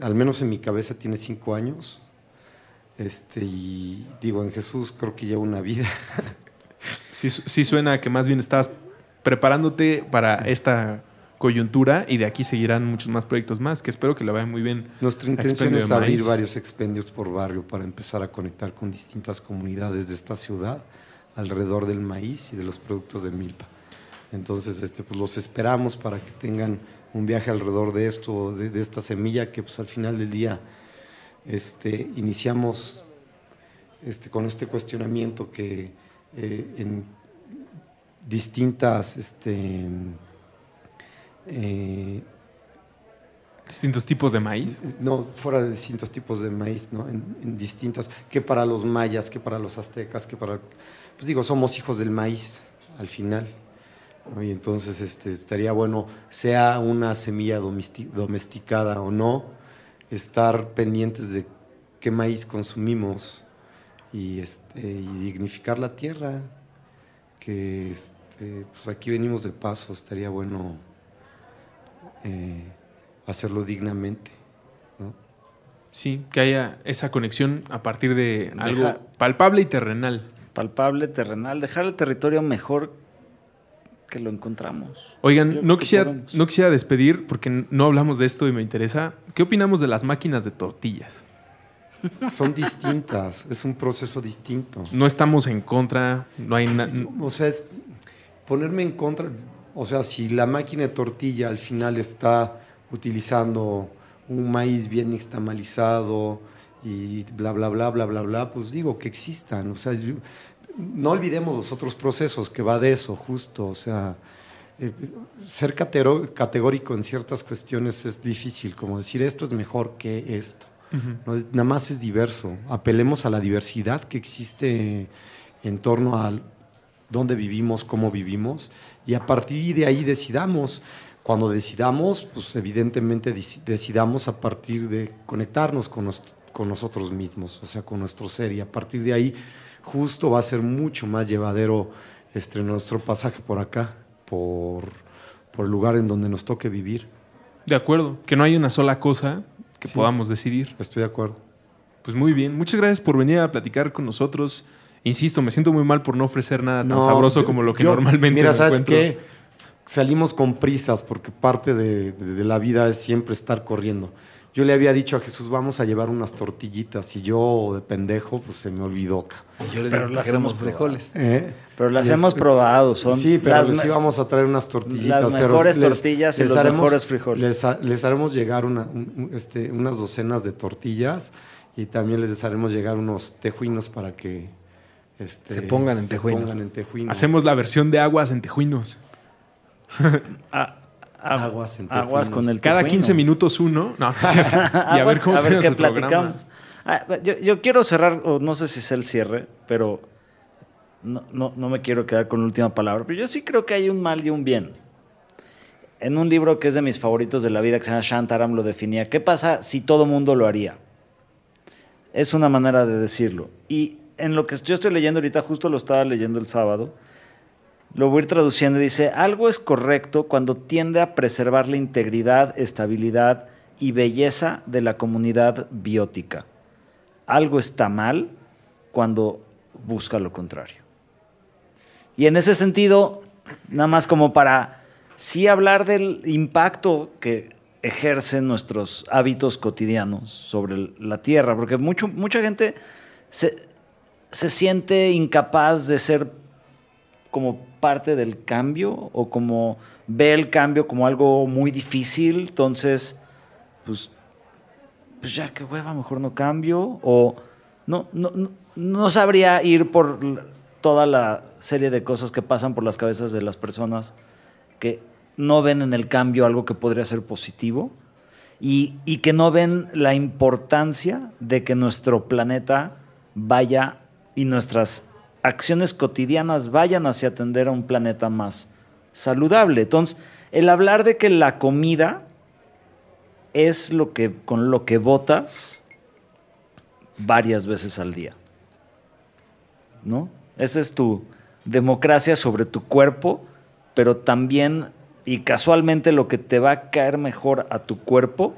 al menos en mi cabeza, tiene 5 años. Y digo, en Jesús creo que lleva una vida. Sí, sí suena que más bien estabas preparándote para esta coyuntura y de aquí seguirán muchos más proyectos más, que espero que le vayan muy bien. Nuestra intención es abrir varios expendios por barrio para empezar a conectar con distintas comunidades de esta ciudad alrededor del maíz y de los productos de milpa. Entonces, pues los esperamos para que tengan un viaje alrededor de esto, de esta semilla que pues al final del día iniciamos con este cuestionamiento que en distintas distintos tipos de maíz. No, fuera de distintos tipos de maíz, ¿no? En distintas, que para los mayas, que para los aztecas, que para, pues digo, somos hijos del maíz al final, ¿no? Y entonces estaría bueno, sea una semilla domesticada o no, estar pendientes de qué maíz consumimos y dignificar la tierra, que pues aquí venimos de paso, estaría bueno hacerlo dignamente, ¿no? Sí, que haya esa conexión a partir de algo palpable y terrenal. Palpable, terrenal, dejar el territorio mejor que lo encontramos. Oigan, no quisiera despedir porque no hablamos de esto y me interesa. ¿Qué opinamos de las máquinas de tortillas? Son distintas, es un proceso distinto. No estamos en contra, no hay nada. O sea, ponerme en contra. O sea, si la máquina de tortilla al final está utilizando un maíz bien nixtamalizado y bla, bla, bla, bla, bla, bla, pues digo que existan. O sea, no olvidemos los otros procesos que va de eso, justo. O sea, ser categórico en ciertas cuestiones es difícil, como decir esto es mejor que esto. Uh-huh. No, nada más es diverso. Apelemos a la diversidad que existe en torno a dónde vivimos, cómo vivimos, y a partir de ahí decidamos. Cuando decidamos, pues evidentemente decidamos a partir de conectarnos con nosotros mismos, o sea, con nuestro ser, y a partir de ahí justo va a ser mucho más llevadero nuestro pasaje por acá, por el lugar en donde nos toque vivir. De acuerdo, que no hay una sola cosa que podamos decidir. Estoy de acuerdo. Pues muy bien, muchas gracias por venir a platicar con nosotros. Insisto, me siento muy mal por no ofrecer nada tan sabroso como lo que normalmente me encuentro. Mira, ¿sabes qué? Salimos con prisas porque parte de la vida es siempre estar corriendo. Yo le había dicho a Jesús, vamos a llevar unas tortillitas, y yo de pendejo, pues se me olvidó. Yo le dije, pero las hemos frijoles. Pero las hemos probado. Sí, pero sí vamos a traer unas tortillitas. Las mejores tortillas y los mejores frijoles. Les haremos llegar unas docenas de tortillas y también les haremos llegar unos tejuinos para que... se pongan en tejuino. Hacemos la versión de aguas en tejuinos. Aguas en tejuinos. Aguas con el tejuino. Cada 15 minutos uno. No, y a ver cómo qué platicamos. Yo quiero cerrar, o no sé si es el cierre, pero no me quiero quedar con la última palabra. Pero yo sí creo que hay un mal y un bien. En un libro que es de mis favoritos de la vida, que se llama Shantaram, lo definía. ¿Qué pasa si todo mundo lo haría? Es una manera de decirlo. Y en lo que yo estoy leyendo ahorita, justo lo estaba leyendo el sábado, lo voy a ir traduciendo y dice, algo es correcto cuando tiende a preservar la integridad, estabilidad y belleza de la comunidad biótica. Algo está mal cuando busca lo contrario. Y en ese sentido, nada más como para sí hablar del impacto que ejercen nuestros hábitos cotidianos sobre la tierra, porque mucha gente se siente incapaz de ser como parte del cambio, o como ve el cambio como algo muy difícil. Entonces, pues pues ya, qué hueva, mejor no cambio, o no sabría ir por toda la serie de cosas que pasan por las cabezas de las personas que no ven en el cambio algo que podría ser positivo y que no ven la importancia de que nuestro planeta vaya y nuestras acciones cotidianas vayan hacia atender a un planeta más saludable. Entonces, el hablar de que la comida es lo que, con lo que botas varias veces al día, ¿no? Esa es tu democracia sobre tu cuerpo, pero también, y casualmente, lo que te va a caer mejor a tu cuerpo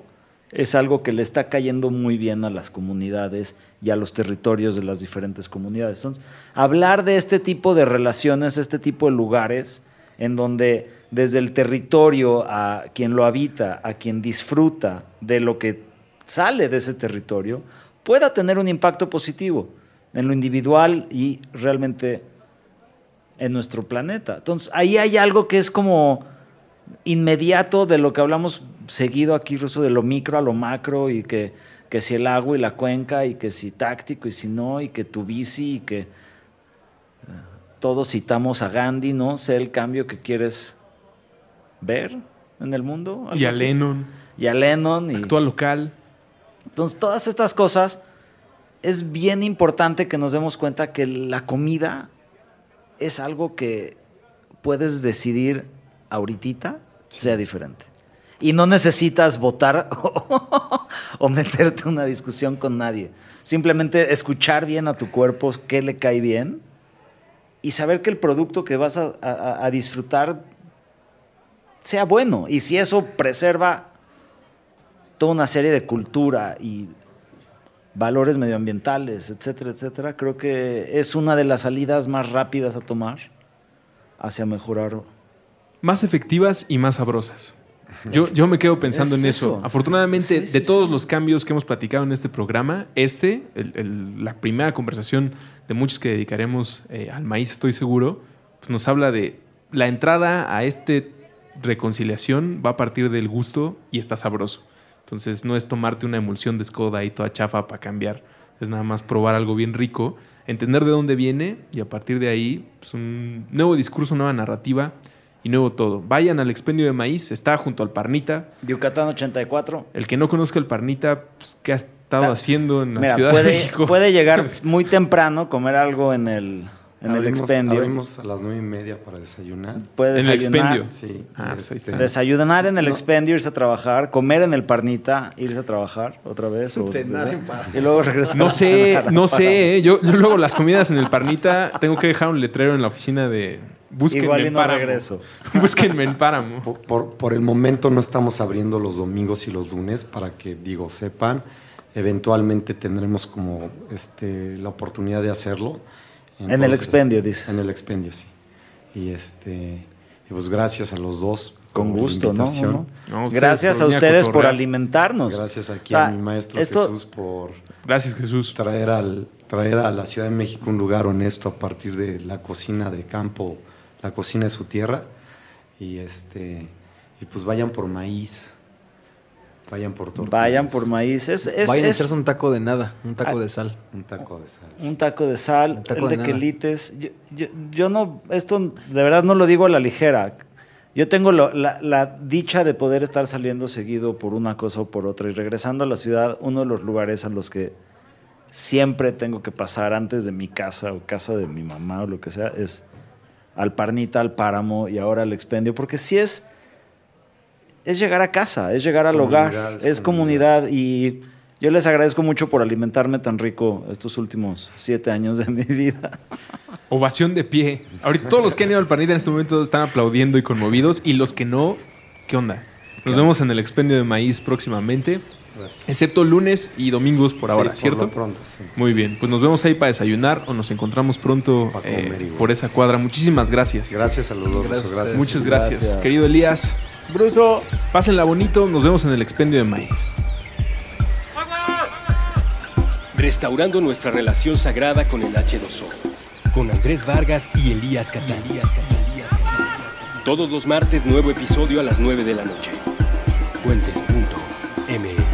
es algo que le está cayendo muy bien a las comunidades y a los territorios de las diferentes comunidades. Entonces, hablar de este tipo de relaciones, este tipo de lugares, en donde desde el territorio a quien lo habita, a quien disfruta de lo que sale de ese territorio, pueda tener un impacto positivo en lo individual y realmente en nuestro planeta. Entonces, ahí hay algo que es como inmediato de lo que hablamos seguido aquí, Ruso, de lo micro a lo macro, y que si el agua y la cuenca, y que si táctico y si no, y que tu bici, y que todos citamos a Gandhi, ¿no? Sé el cambio que quieres ver en el mundo. Y a así. Lennon. Y a Lennon. Y... actúa local. Entonces, todas estas cosas, es bien importante que nos demos cuenta que la comida es algo que puedes decidir ahorita sea diferente. Y no necesitas votar o meterte en una discusión con nadie. Simplemente escuchar bien a tu cuerpo, qué le cae bien, y saber que el producto que vas a disfrutar sea bueno. Y si eso preserva toda una serie de cultura y valores medioambientales, etcétera, etcétera, creo que es una de las salidas más rápidas a tomar hacia mejorar. Más efectivas y más sabrosas. Yo me quedo pensando en eso. Afortunadamente, de todos los cambios que hemos platicado en este programa, la primera conversación de muchas que dedicaremos al maíz, estoy seguro, pues nos habla de la entrada a esta reconciliación va a partir del gusto y está sabroso. Entonces, no es tomarte una emulsión de Skoda y toda chafa para cambiar. Es nada más probar algo bien rico, entender de dónde viene y a partir de ahí pues un nuevo discurso, nueva narrativa y nuevo todo. Vayan al Expendio de Maíz, está junto al Parnita. Yucatán 84. El que no conozca el Parnita, pues, ¿qué ha estado haciendo en la Ciudad de México? Puede llegar muy temprano, comer algo en el Expendio. Abrimos a las 9:30 para desayunar. Puede desayunar. ¿En el Expendio? Sí. Desayunar en el Expendio, irse a trabajar, comer en el Parnita, irse a trabajar otra vez. Cenar en Parnita. Y luego regresar. No sé. Yo luego las comidas en el Parnita tengo que dejar un letrero en la oficina de... Búsquenme igual y no regreso. Búsquenme en Páramo. Por el momento no estamos abriendo los domingos y los lunes para que, sepan. Eventualmente tendremos como la oportunidad de hacerlo. Entonces, en el Expendio, dices. En el Expendio, sí. Y pues gracias a los dos. Con gusto, ¿no? Gracias a ustedes por alimentarnos. Gracias aquí a mi maestro Jesús por... Gracias, Jesús. Traer a la Ciudad de México un lugar honesto a partir de la cocina de campo, la cocina de su tierra, y pues vayan por maíz, vayan por tortillas. Vayan por maíz. Vayan a hacerse un taco de nada, un taco de sal. Un taco de sal. Un taco de sal, el de quelites. Yo no, esto de verdad no lo digo a la ligera. Yo tengo la dicha de poder estar saliendo seguido por una cosa o por otra y regresando a la ciudad, uno de los lugares a los que siempre tengo que pasar antes de mi casa o casa de mi mamá o lo que sea es... al Parnita, al Páramo y ahora al Expendio, porque sí es llegar a casa, es llegar al hogar, es comunidad, y yo les agradezco mucho por alimentarme tan rico estos últimos 7 años de mi vida. Ovación de pie. Ahorita todos los que han ido al Parnita en este momento están aplaudiendo y conmovidos, y los que no, ¿qué onda? Nos vemos en el Expendio de Maíz próximamente, excepto lunes y domingos por ahora, ¿cierto? Por lo pronto, sí. Muy bien, pues nos vemos ahí para desayunar o nos encontramos pronto por esa cuadra. Muchísimas gracias. Gracias a los dos. Gracias. Muchas gracias. Querido Elías. Bruso. Pásenla bonito, nos vemos en el Expendio de Maíz. Restaurando nuestra relación sagrada con el H2O. Con Andrés Vargas y Elías Catalán. Todos los martes, nuevo episodio a las 9:00 p.m. Puentes.me